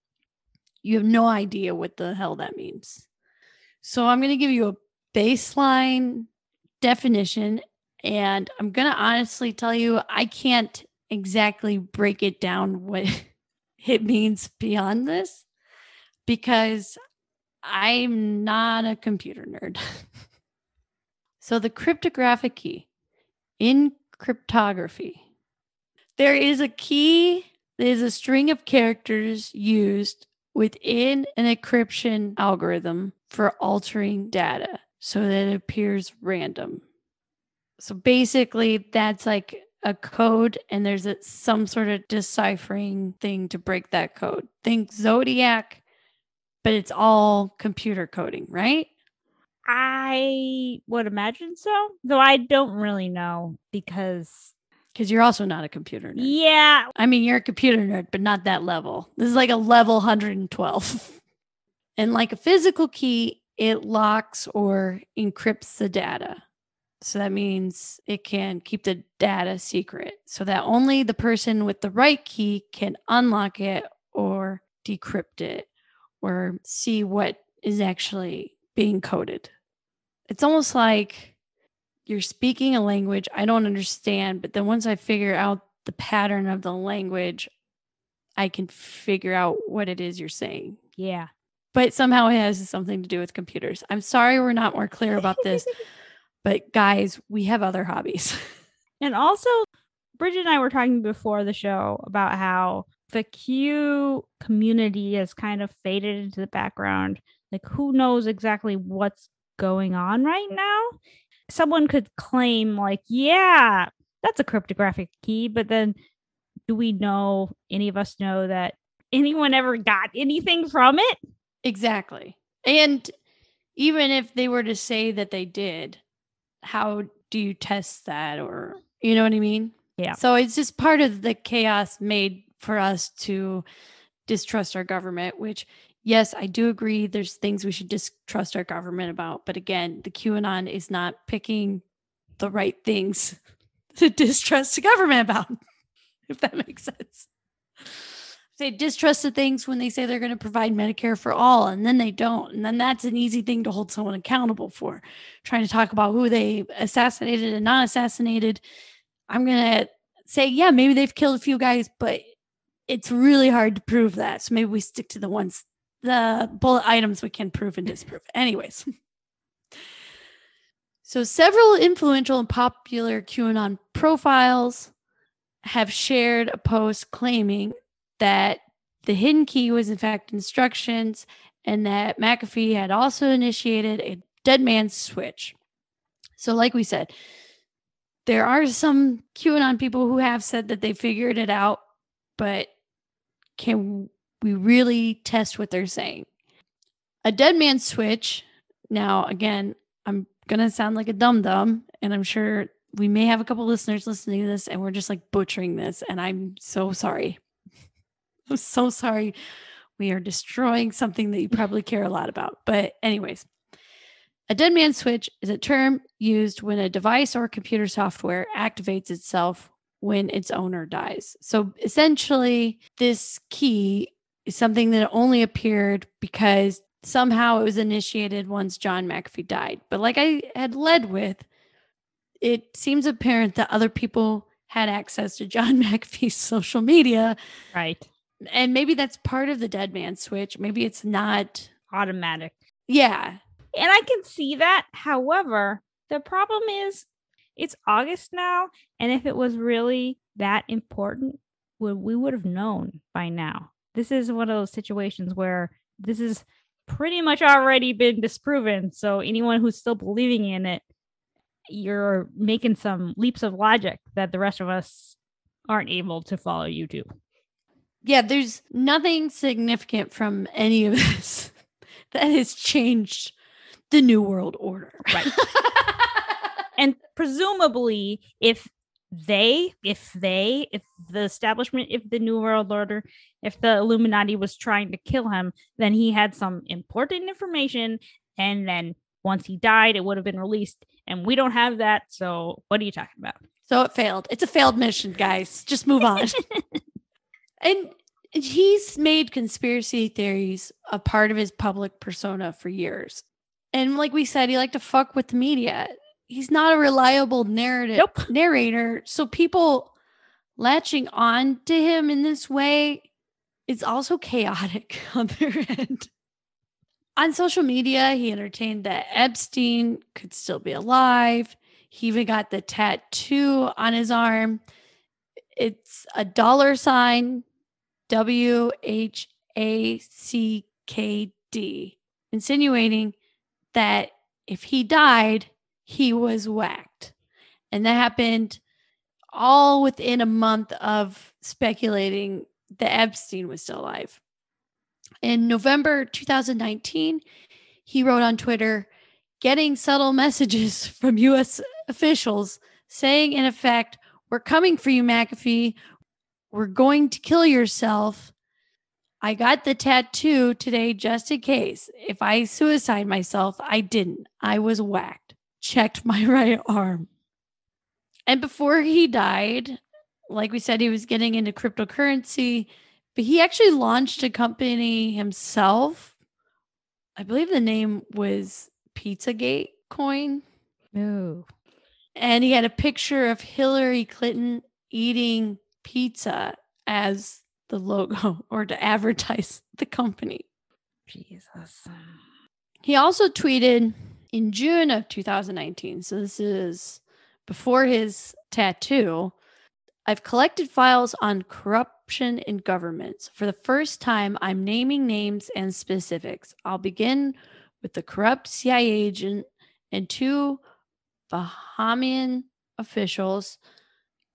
you have no idea what the hell that means. So I'm going to give you a baseline definition, and I'm going to honestly tell you I can't exactly break it down what it means beyond this because I'm not a computer nerd. So the cryptographic key in cryptography, there is a key that is a string of characters used within an encryption algorithm for altering data so that it appears random. So basically that's like a code and there's a, some sort of deciphering thing to break that code. Think Zodiac. But it's all computer coding, right? I would imagine so. Though I don't really know because... Because you're also not a computer nerd. Yeah. I mean, you're a computer nerd, but not that level. This is like a level one hundred twelve. And like a physical key, it locks or encrypts the data. So that means it can keep the data secret so that only the person with the right key can unlock it or decrypt it, or see what is actually being coded. It's almost like you're speaking a language I don't understand, but then once I figure out the pattern of the language, I can figure out what it is you're saying. Yeah. But somehow it has something to do with computers. I'm sorry we're not more clear about this, but guys, we have other hobbies. And also, Bridget and I were talking before the show about how the Q community has kind of faded into the background. Like, who knows exactly what's going on right now, someone could claim like, yeah, that's a cryptographic key. But then do we know, any of us know that anyone ever got anything from it? Exactly. And even if they were to say that they did, how do you test that? Or, you know what I mean? Yeah. So it's just part of the chaos made for us to distrust our government, which, yes, I do agree there's things we should distrust our government about. But again, the QAnon is not picking the right things to distrust the government about, if that makes sense. They distrust the things when they say they're going to provide Medicare for all, and then they don't. And then that's an easy thing to hold someone accountable for, trying to talk about who they assassinated and not assassinated. I'm going to say, yeah, maybe they've killed a few guys, but it's really hard to prove that. So maybe we stick to the ones, the bullet items we can prove and disprove. Anyways. So several influential and popular QAnon profiles have shared a post claiming that the hidden key was in fact instructions, and that McAfee had also initiated a dead man's switch. So like we said, there are some QAnon people who have said that they figured it out, but can we really test what they're saying? A dead man's switch. Now, again, I'm going to sound like a dum-dum, and I'm sure we may have a couple listeners listening to this and we're just like butchering this. And I'm so sorry. I'm so sorry. We are destroying something that you probably care a lot about. But anyways, a dead man switch is a term used when a device or computer software activates itself when its owner dies. So essentially, this key is something that only appeared because somehow it was initiated once John McAfee died. But like I had led with, it seems apparent that other people had access to John McAfee's social media. Right. And maybe that's part of the dead man switch. Maybe it's not automatic. Yeah. And I can see that. However, the problem is it's August now. And if it was really that important, we would have known by now. This is one of those situations where this has pretty much already been disproven. So anyone who's still believing in it, you're making some leaps of logic that the rest of us aren't able to follow you to. Yeah, there's nothing significant from any of this that has changed the New World Order. Right. And presumably, if they, if they, if the establishment, if the New World Order, if the Illuminati was trying to kill him, then he had some important information. And then once he died, it would have been released. And we don't have that. So what are you talking about? So it failed. It's a failed mission, guys. Just move on. And he's made conspiracy theories a part of his public persona for years. And like we said, he liked to fuck with the media. He's not a reliable narrative nope. narrator. So people latching on to him in this way is also chaotic on their end. On social media, he entertained that Epstein could still be alive. He even got the tattoo on his arm. It's a dollar sign. W H A C K D, insinuating that if he died, he was whacked. And that happened all within a month of speculating that Epstein was still alive. In November twenty nineteen, he wrote on Twitter, getting subtle messages from U S officials saying, in effect, we're coming for you, McAfee. We're going to kill yourself. I got the tattoo today just in case. If I suicide myself, I didn't. I was whacked. Checked my right arm. And before he died, like we said, he was getting into cryptocurrency, but he actually launched a company himself. I believe the name was Pizzagate Coin. No. And he had a picture of Hillary Clinton eating pizza as the logo, or to advertise the company. Jesus. He also tweeted in June of two thousand nineteen, so this is before his tattoo, I've collected files on corruption in governments. For the first time, I'm naming names and specifics. I'll begin with the corrupt C I A agent and two Bahamian officials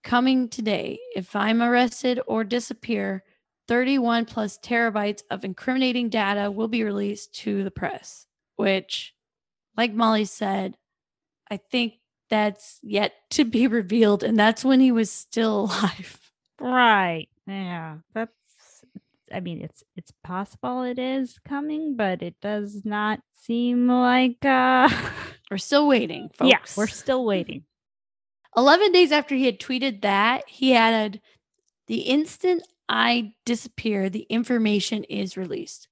coming today. If I'm arrested or disappear, thirty-one plus terabytes of incriminating data will be released to the press, which, like Molly said, I think that's yet to be revealed. And that's when he was still alive. Right. Yeah. That's, I mean, it's, it's possible it is coming, but it does not seem like, uh, we're still waiting, folks. Yeah, we're still waiting. eleven days after he had tweeted that, he added, "The instant I disappear, the information is released.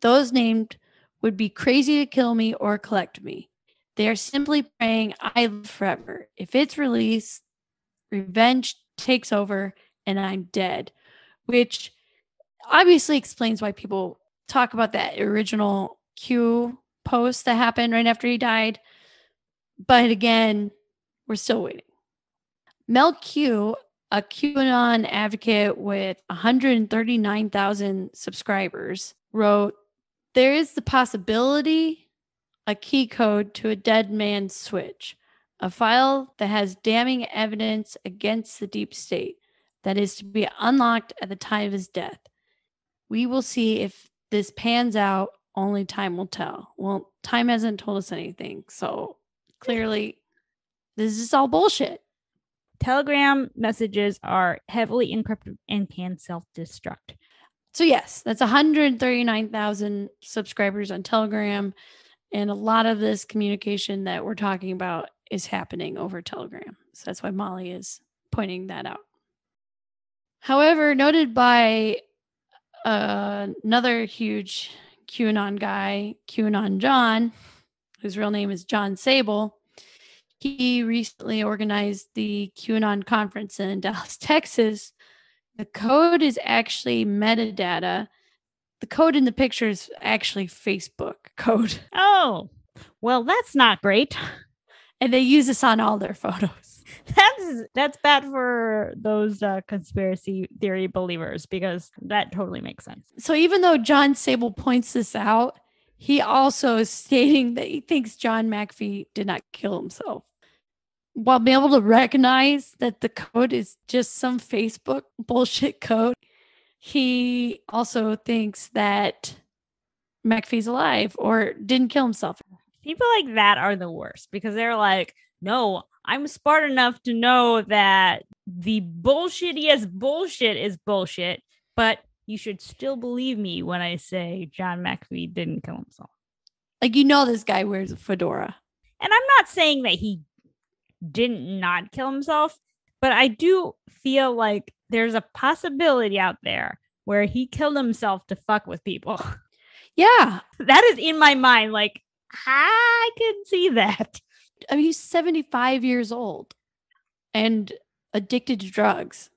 Those named would be crazy to kill me or collect me. They're simply praying I live forever. If it's released, revenge takes over and I'm dead," which obviously explains why people talk about that original Q post that happened right after he died. But again, we're still waiting. Mel Q, a QAnon advocate with one hundred thirty-nine thousand subscribers, wrote, "There is the possibility, a key code to a dead man's switch, a file that has damning evidence against the deep state that is to be unlocked at the time of his death. We will see if this pans out. Only time will tell." Well, time hasn't told us anything, so clearly this is all bullshit. Telegram messages are heavily encrypted and can self-destruct. So yes, that's one hundred thirty-nine thousand subscribers on Telegram. And a lot of this communication that we're talking about is happening over Telegram. So that's why Molly is pointing that out. However, noted by uh, another huge QAnon guy, QAnon John, whose real name is John Sable, he recently organized the QAnon conference in Dallas, Texas. The code is actually metadata. The code in the picture is actually Facebook code. Oh, well, that's not great. And they use this on all their photos. That's that's bad for those uh, conspiracy theory believers, because that totally makes sense. So even though John Sable points this out, he also is stating that he thinks John McAfee did not kill himself. While being able to recognize that the code is just some Facebook bullshit code, he also thinks that McAfee's alive or didn't kill himself. People like that are the worst, because they're like, no, I'm smart enough to know that the bullshittiest bullshit is bullshit, but you should still believe me when I say John McAfee didn't kill himself. Like, you know, this guy wears a fedora. And I'm not saying that he didn't not kill himself, but I do feel like there's a possibility out there where he killed himself to fuck with people. Yeah. That is in my mind. Like, I can see that. I mean, he's seventy-five years old and addicted to drugs.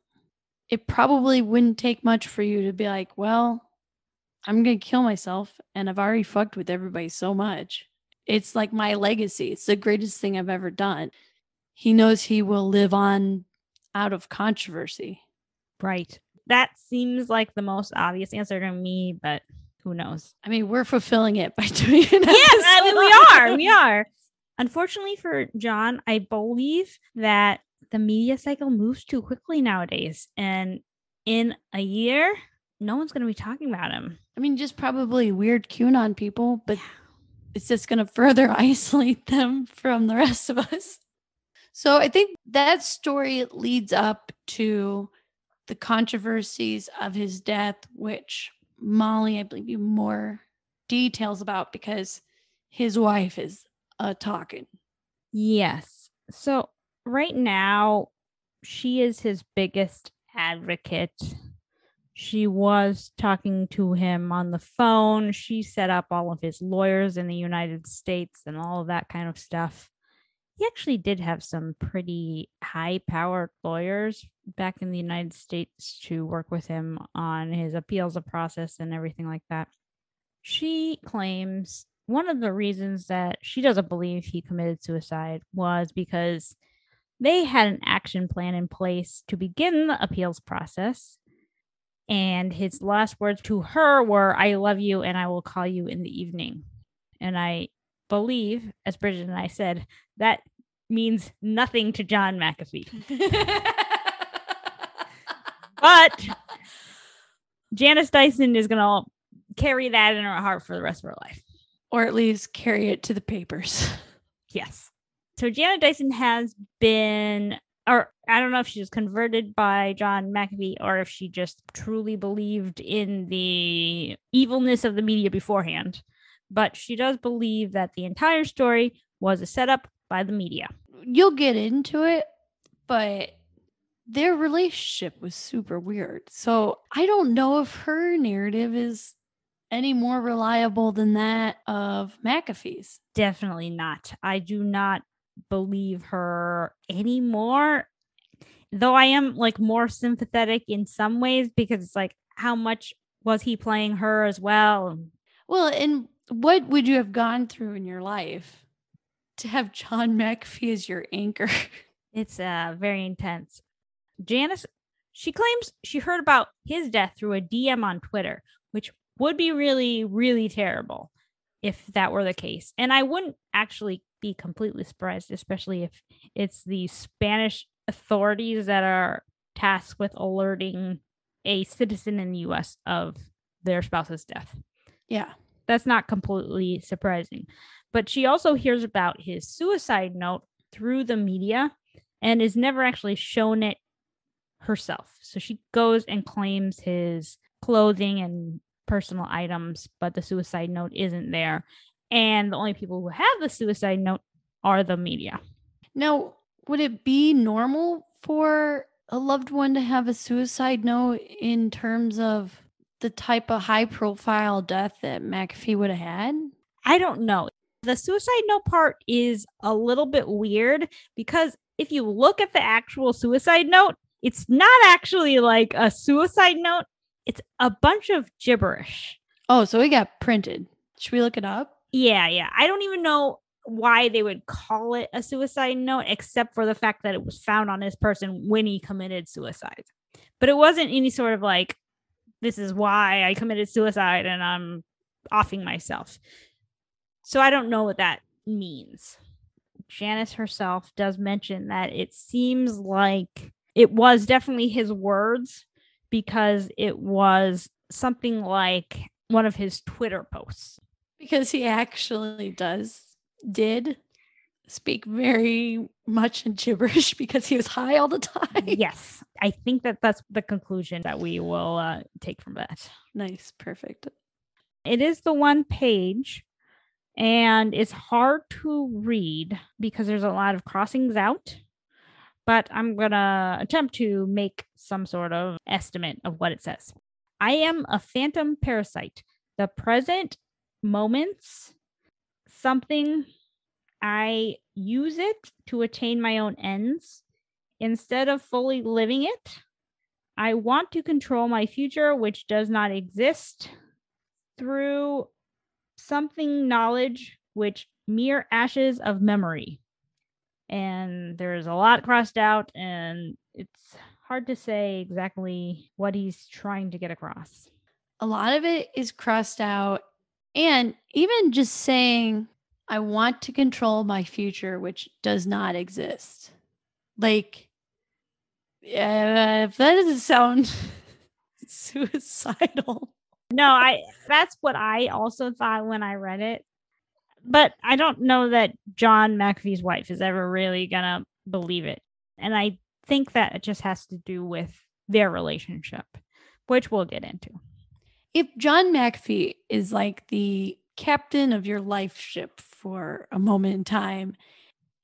It probably wouldn't take much for you to be like, well, I'm going to kill myself and I've already fucked with everybody so much. It's like my legacy. It's the greatest thing I've ever done. He knows he will live on out of controversy. Right. That seems like the most obvious answer to me, but who knows? I mean, we're fulfilling it by doing it. Yes, I mean, we are. We are. Unfortunately for John, I believe that the media cycle moves too quickly nowadays. And in a year, no one's going to be talking about him. I mean, just probably weird QAnon people, but yeah. It's just going to further isolate them from the rest of us. So I think that story leads up to the controversies of his death, which Molly, I believe you more details about, because his wife is uh, talking. Yes. So right now, she is his biggest advocate. She was talking to him on the phone. She set up all of his lawyers in the United States and all of that kind of stuff. He actually did have some pretty high-powered lawyers back in the United States to work with him on his appeals process and everything like that. She claims one of the reasons that she doesn't believe he committed suicide was because they had an action plan in place to begin the appeals process. And his last words to her were, "I love you and I will call you in the evening." And I believe, as Bridget and I said, that means nothing to John McAfee. But Janice Dyson is going to carry that in her heart for the rest of her life. Or at least carry it to the papers. Yes. So Janice Dyson has been, or I don't know if she was converted by John McAfee or if she just truly believed in the evilness of the media beforehand. But she does believe that the entire story was a setup by the media. You'll get into it, but their relationship was super weird. So I don't know if her narrative is any more reliable than that of McAfee's. Definitely not. I do not believe her anymore, though I am like more sympathetic in some ways because it's like, how much was he playing her as well? Well, and what would you have gone through in your life to have John McAfee as your anchor? It's uh, very intense. Janice, she claims she heard about his death through a D M on Twitter, which would be really, really terrible if that were the case. And I wouldn't actually be completely surprised, especially if it's the Spanish authorities that are tasked with alerting a citizen in the U S of their spouse's death. Yeah. That's not completely surprising. But she also hears about his suicide note through the media and is never actually shown it herself. So she goes and claims his clothing and personal items, but the suicide note isn't there. And the only people who have the suicide note are the media. Now, would it be normal for a loved one to have a suicide note in terms of the type of high profile death that McAfee would have had? I don't know. The suicide note part is a little bit weird because if you look at the actual suicide note, it's not actually like a suicide note. It's a bunch of gibberish. Oh, so it got printed. Should we look it up? Yeah, yeah. I don't even know why they would call it a suicide note, except for the fact that it was found on this person when he committed suicide. But it wasn't any sort of like, this is why I committed suicide and I'm offing myself. So I don't know what that means. Janice herself does mention that it seems like it was definitely his words because it was something like one of his Twitter posts. Because he actually does, did speak very much in gibberish because he was high all the time. Yes. I think that that's the conclusion that we will uh, take from that. Nice. Perfect. It is the one page and it's hard to read because there's a lot of crossings out. But I'm going to attempt to make some sort of estimate of what it says. I am a phantom parasite. The present moments, something I use it to attain my own ends. Instead of fully living it, I want to control my future, which does not exist, through something knowledge, which mere ashes of memory. And there's a lot crossed out, and it's hard to say exactly what he's trying to get across. A lot of it is crossed out, and even just saying, I want to control my future, which does not exist. Like, uh, if that doesn't sound suicidal. No, I. That's what I also thought when I read it. But I don't know that John McAfee's wife is ever really going to believe it. And I think that it just has to do with their relationship, which we'll get into. If John McAfee is like the captain of your life ship for a moment in time,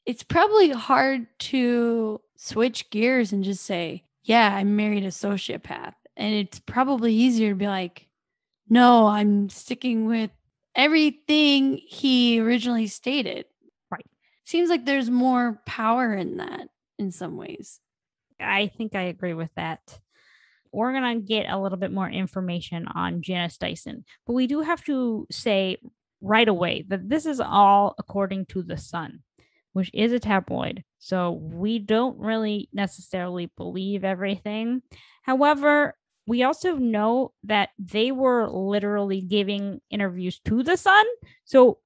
it's probably hard to switch gears and just say, yeah, I married a sociopath. And it's probably easier to be like, no, I'm sticking with everything he originally stated. Right. Seems like there's more power in that in some ways. I think I agree with that. We're going to get a little bit more information on Janice Dyson, but we do have to say right away that this is all according to The Sun, which is a tabloid. So we don't really necessarily believe everything. However, we also know that they were literally giving interviews to The Sun. So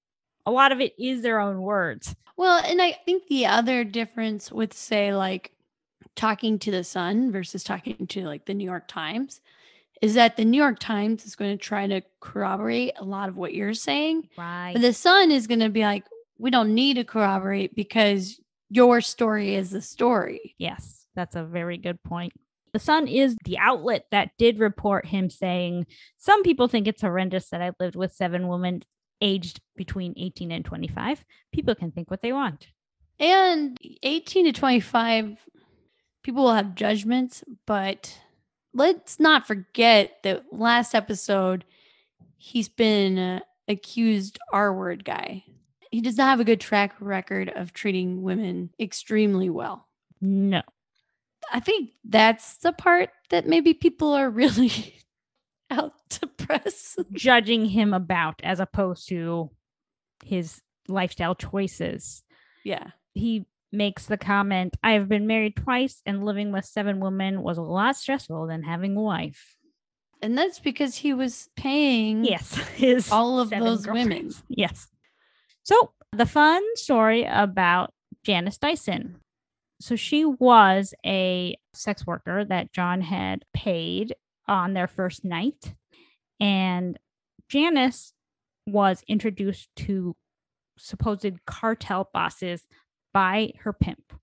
a lot of it is their own words. Well, and I think the other difference with, say, like talking to the Sun versus talking to like the New York Times is that the New York Times is going to try to corroborate a lot of what you're saying. Right. But the Sun is going to be like, we don't need to corroborate because your story is the story. Yes, that's a very good point. The Sun is the outlet that did report him saying, some people think it's horrendous that I lived with seven women aged between eighteen and twenty-five. People can think what they want. And eighteen to twenty-five, people will have judgments, but let's not forget that last episode, he's been uh, accused R-word guy. He does not have a good track record of treating women extremely well. No. I think that's the part that maybe people are really out to press. Judging him about as opposed to his lifestyle choices. Yeah. He makes the comment, I have been married twice and living with seven women was a lot stressful than having a wife. And that's because he was paying yes, his all of those women. Yes. So the fun story about Janice Dyson. So she was a sex worker that John had paid on their first night. And Janice was introduced to supposed cartel bosses by her pimp.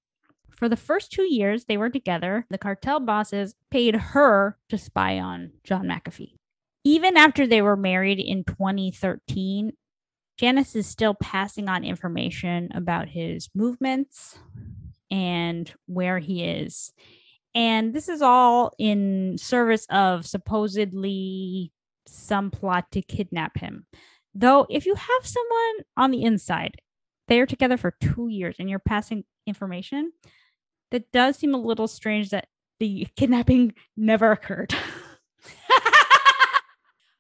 For the first two years they were together, the cartel bosses paid her to spy on John McAfee. Even after they were married in twenty thirteen, Janice is still passing on information about his movements and where he is. And this is all in service of supposedly some plot to kidnap him. Though if you have someone on the inside, they're together for two years and you're passing information, that does seem a little strange that the kidnapping never occurred.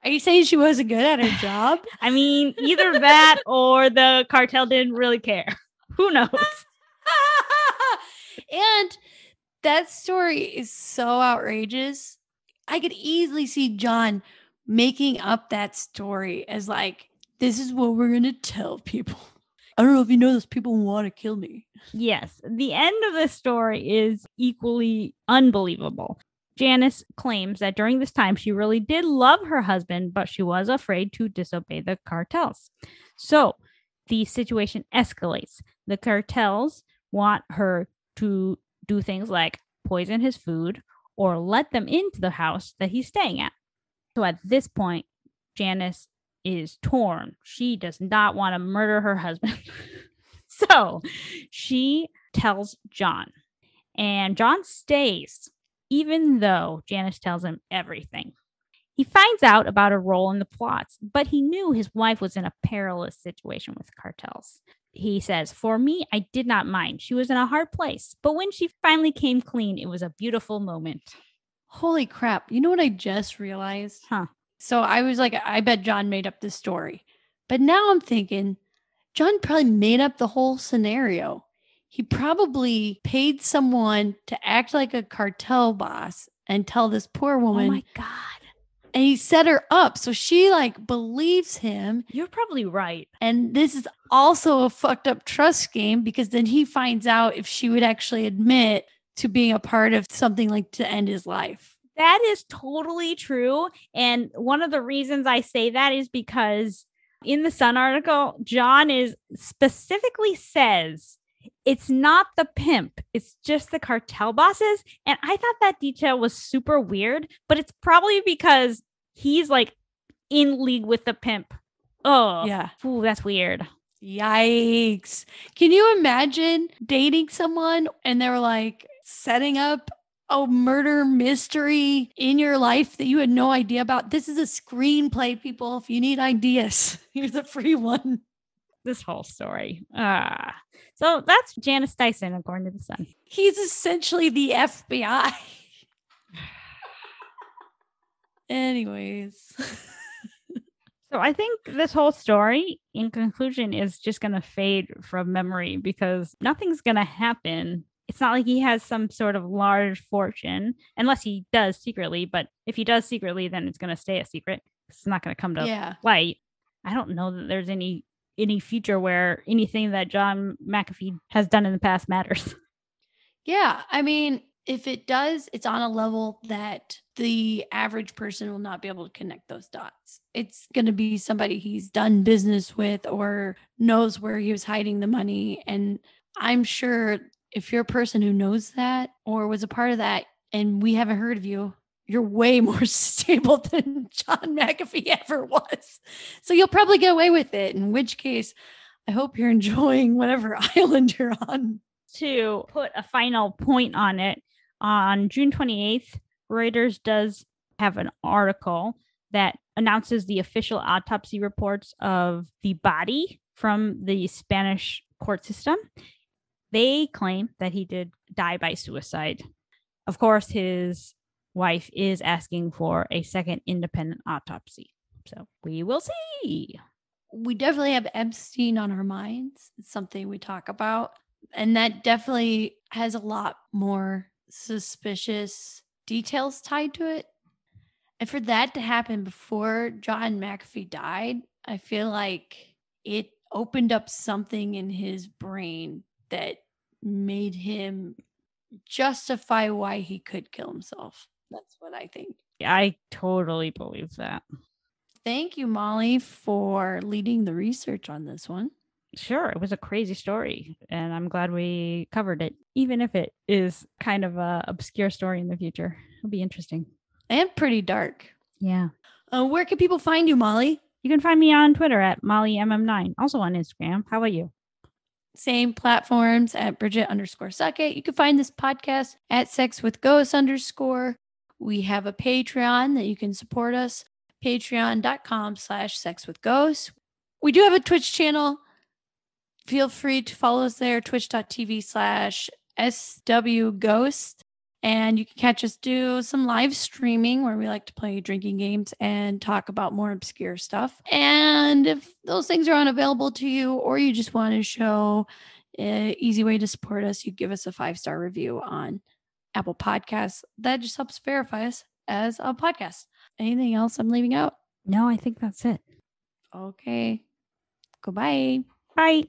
Are you saying she wasn't good at her job? I mean, either that or the cartel didn't really care. Who knows? And that story is so outrageous. I could easily see John making up that story as like, this is what we're going to tell people. I don't know if you know, those people want to kill me. Yes. The end of the story is equally unbelievable. Janice claims that during this time, she really did love her husband, but she was afraid to disobey the cartels. So the situation escalates. The cartels want her to do things like poison his food or let them into the house that he's staying at. So at this point, Janice is torn. She does not want to murder her husband. So she tells John, and John stays, even though Janice tells him everything. He finds out about a role in the plots, but he knew his wife was in a perilous situation with cartels. He says, for me, I did not mind. She was in a hard place, but when she finally came clean, it was a beautiful moment. Holy crap. You know what I just realized? Huh? So I was like, I bet John made up this story. But now I'm thinking, John probably made up the whole scenario. He probably paid someone to act like a cartel boss and tell this poor woman. Oh my God. And he set her up. So she like believes him. You're probably right. And this is also a fucked up trust scheme, because then he finds out if she would actually admit to being a part of something like to end his life. That is totally true. And one of the reasons I say that is because in the Sun article, John is specifically says, it's not the pimp, it's just the cartel bosses. And I thought that detail was super weird, but it's probably because he's like in league with the pimp. Oh, yeah. Ooh, that's weird. Yikes. Can you imagine dating someone and they're like setting up a murder mystery in your life that you had no idea about? This is a screenplay, people. If you need ideas, here's a free one. This whole story. Ah. So that's Janice Dyson, according to the Sun. He's essentially the F B I. Anyways. So I think this whole story, in conclusion, is just going to fade from memory because nothing's going to happen. It's not like he has some sort of large fortune, unless he does secretly. But if he does secretly, then it's going to stay a secret. It's not going to come to yeah. light. I don't know that there's any any future where anything that John McAfee has done in the past matters. Yeah. I mean, if it does, it's on a level that the average person will not be able to connect those dots. It's going to be somebody he's done business with or knows where he was hiding the money. And I'm sure if you're a person who knows that or was a part of that and we haven't heard of you, you're way more stable than John McAfee ever was. So you'll probably get away with it, in which case, I hope you're enjoying whatever island you're on. To put a final point on it, on June twenty-eighth, Reuters does have an article that announces the official autopsy reports of the body from the Spanish court system. They claim that he did die by suicide. Of course, his wife is asking for a second independent autopsy. So we will see. We definitely have Epstein on our minds. It's something we talk about. And that definitely has a lot more suspicious details tied to it. And for that to happen before John McAfee died, I feel like it opened up something in his brain that made him justify why he could kill himself. That's what I think. Yeah, I totally believe that. Thank you, Molly, for leading the research on this one. Sure. It was a crazy story, and I'm glad we covered it, even if it is kind of a obscure story in the future. It'll be interesting. And pretty dark. Yeah. Uh, where can people find you, Molly? You can find me on Twitter at Molly M M nine, also on Instagram. How about you? Same platforms at Bridget underscore Suckett. You can find this podcast at Sex with Ghosts underscore. We have a Patreon that you can support us, patreon.com slash sex with ghosts. We do have a Twitch channel. Feel free to follow us there, twitch.tv slash swghost. And you can catch us do some live streaming where we like to play drinking games and talk about more obscure stuff. And if those things are unavailable to you or you just want to show an easy way to support us, you give us a five-star review on Apple Podcasts. That just helps verify us as a podcast. Anything else I'm leaving out? No, I think that's it. Okay. Goodbye. Bye.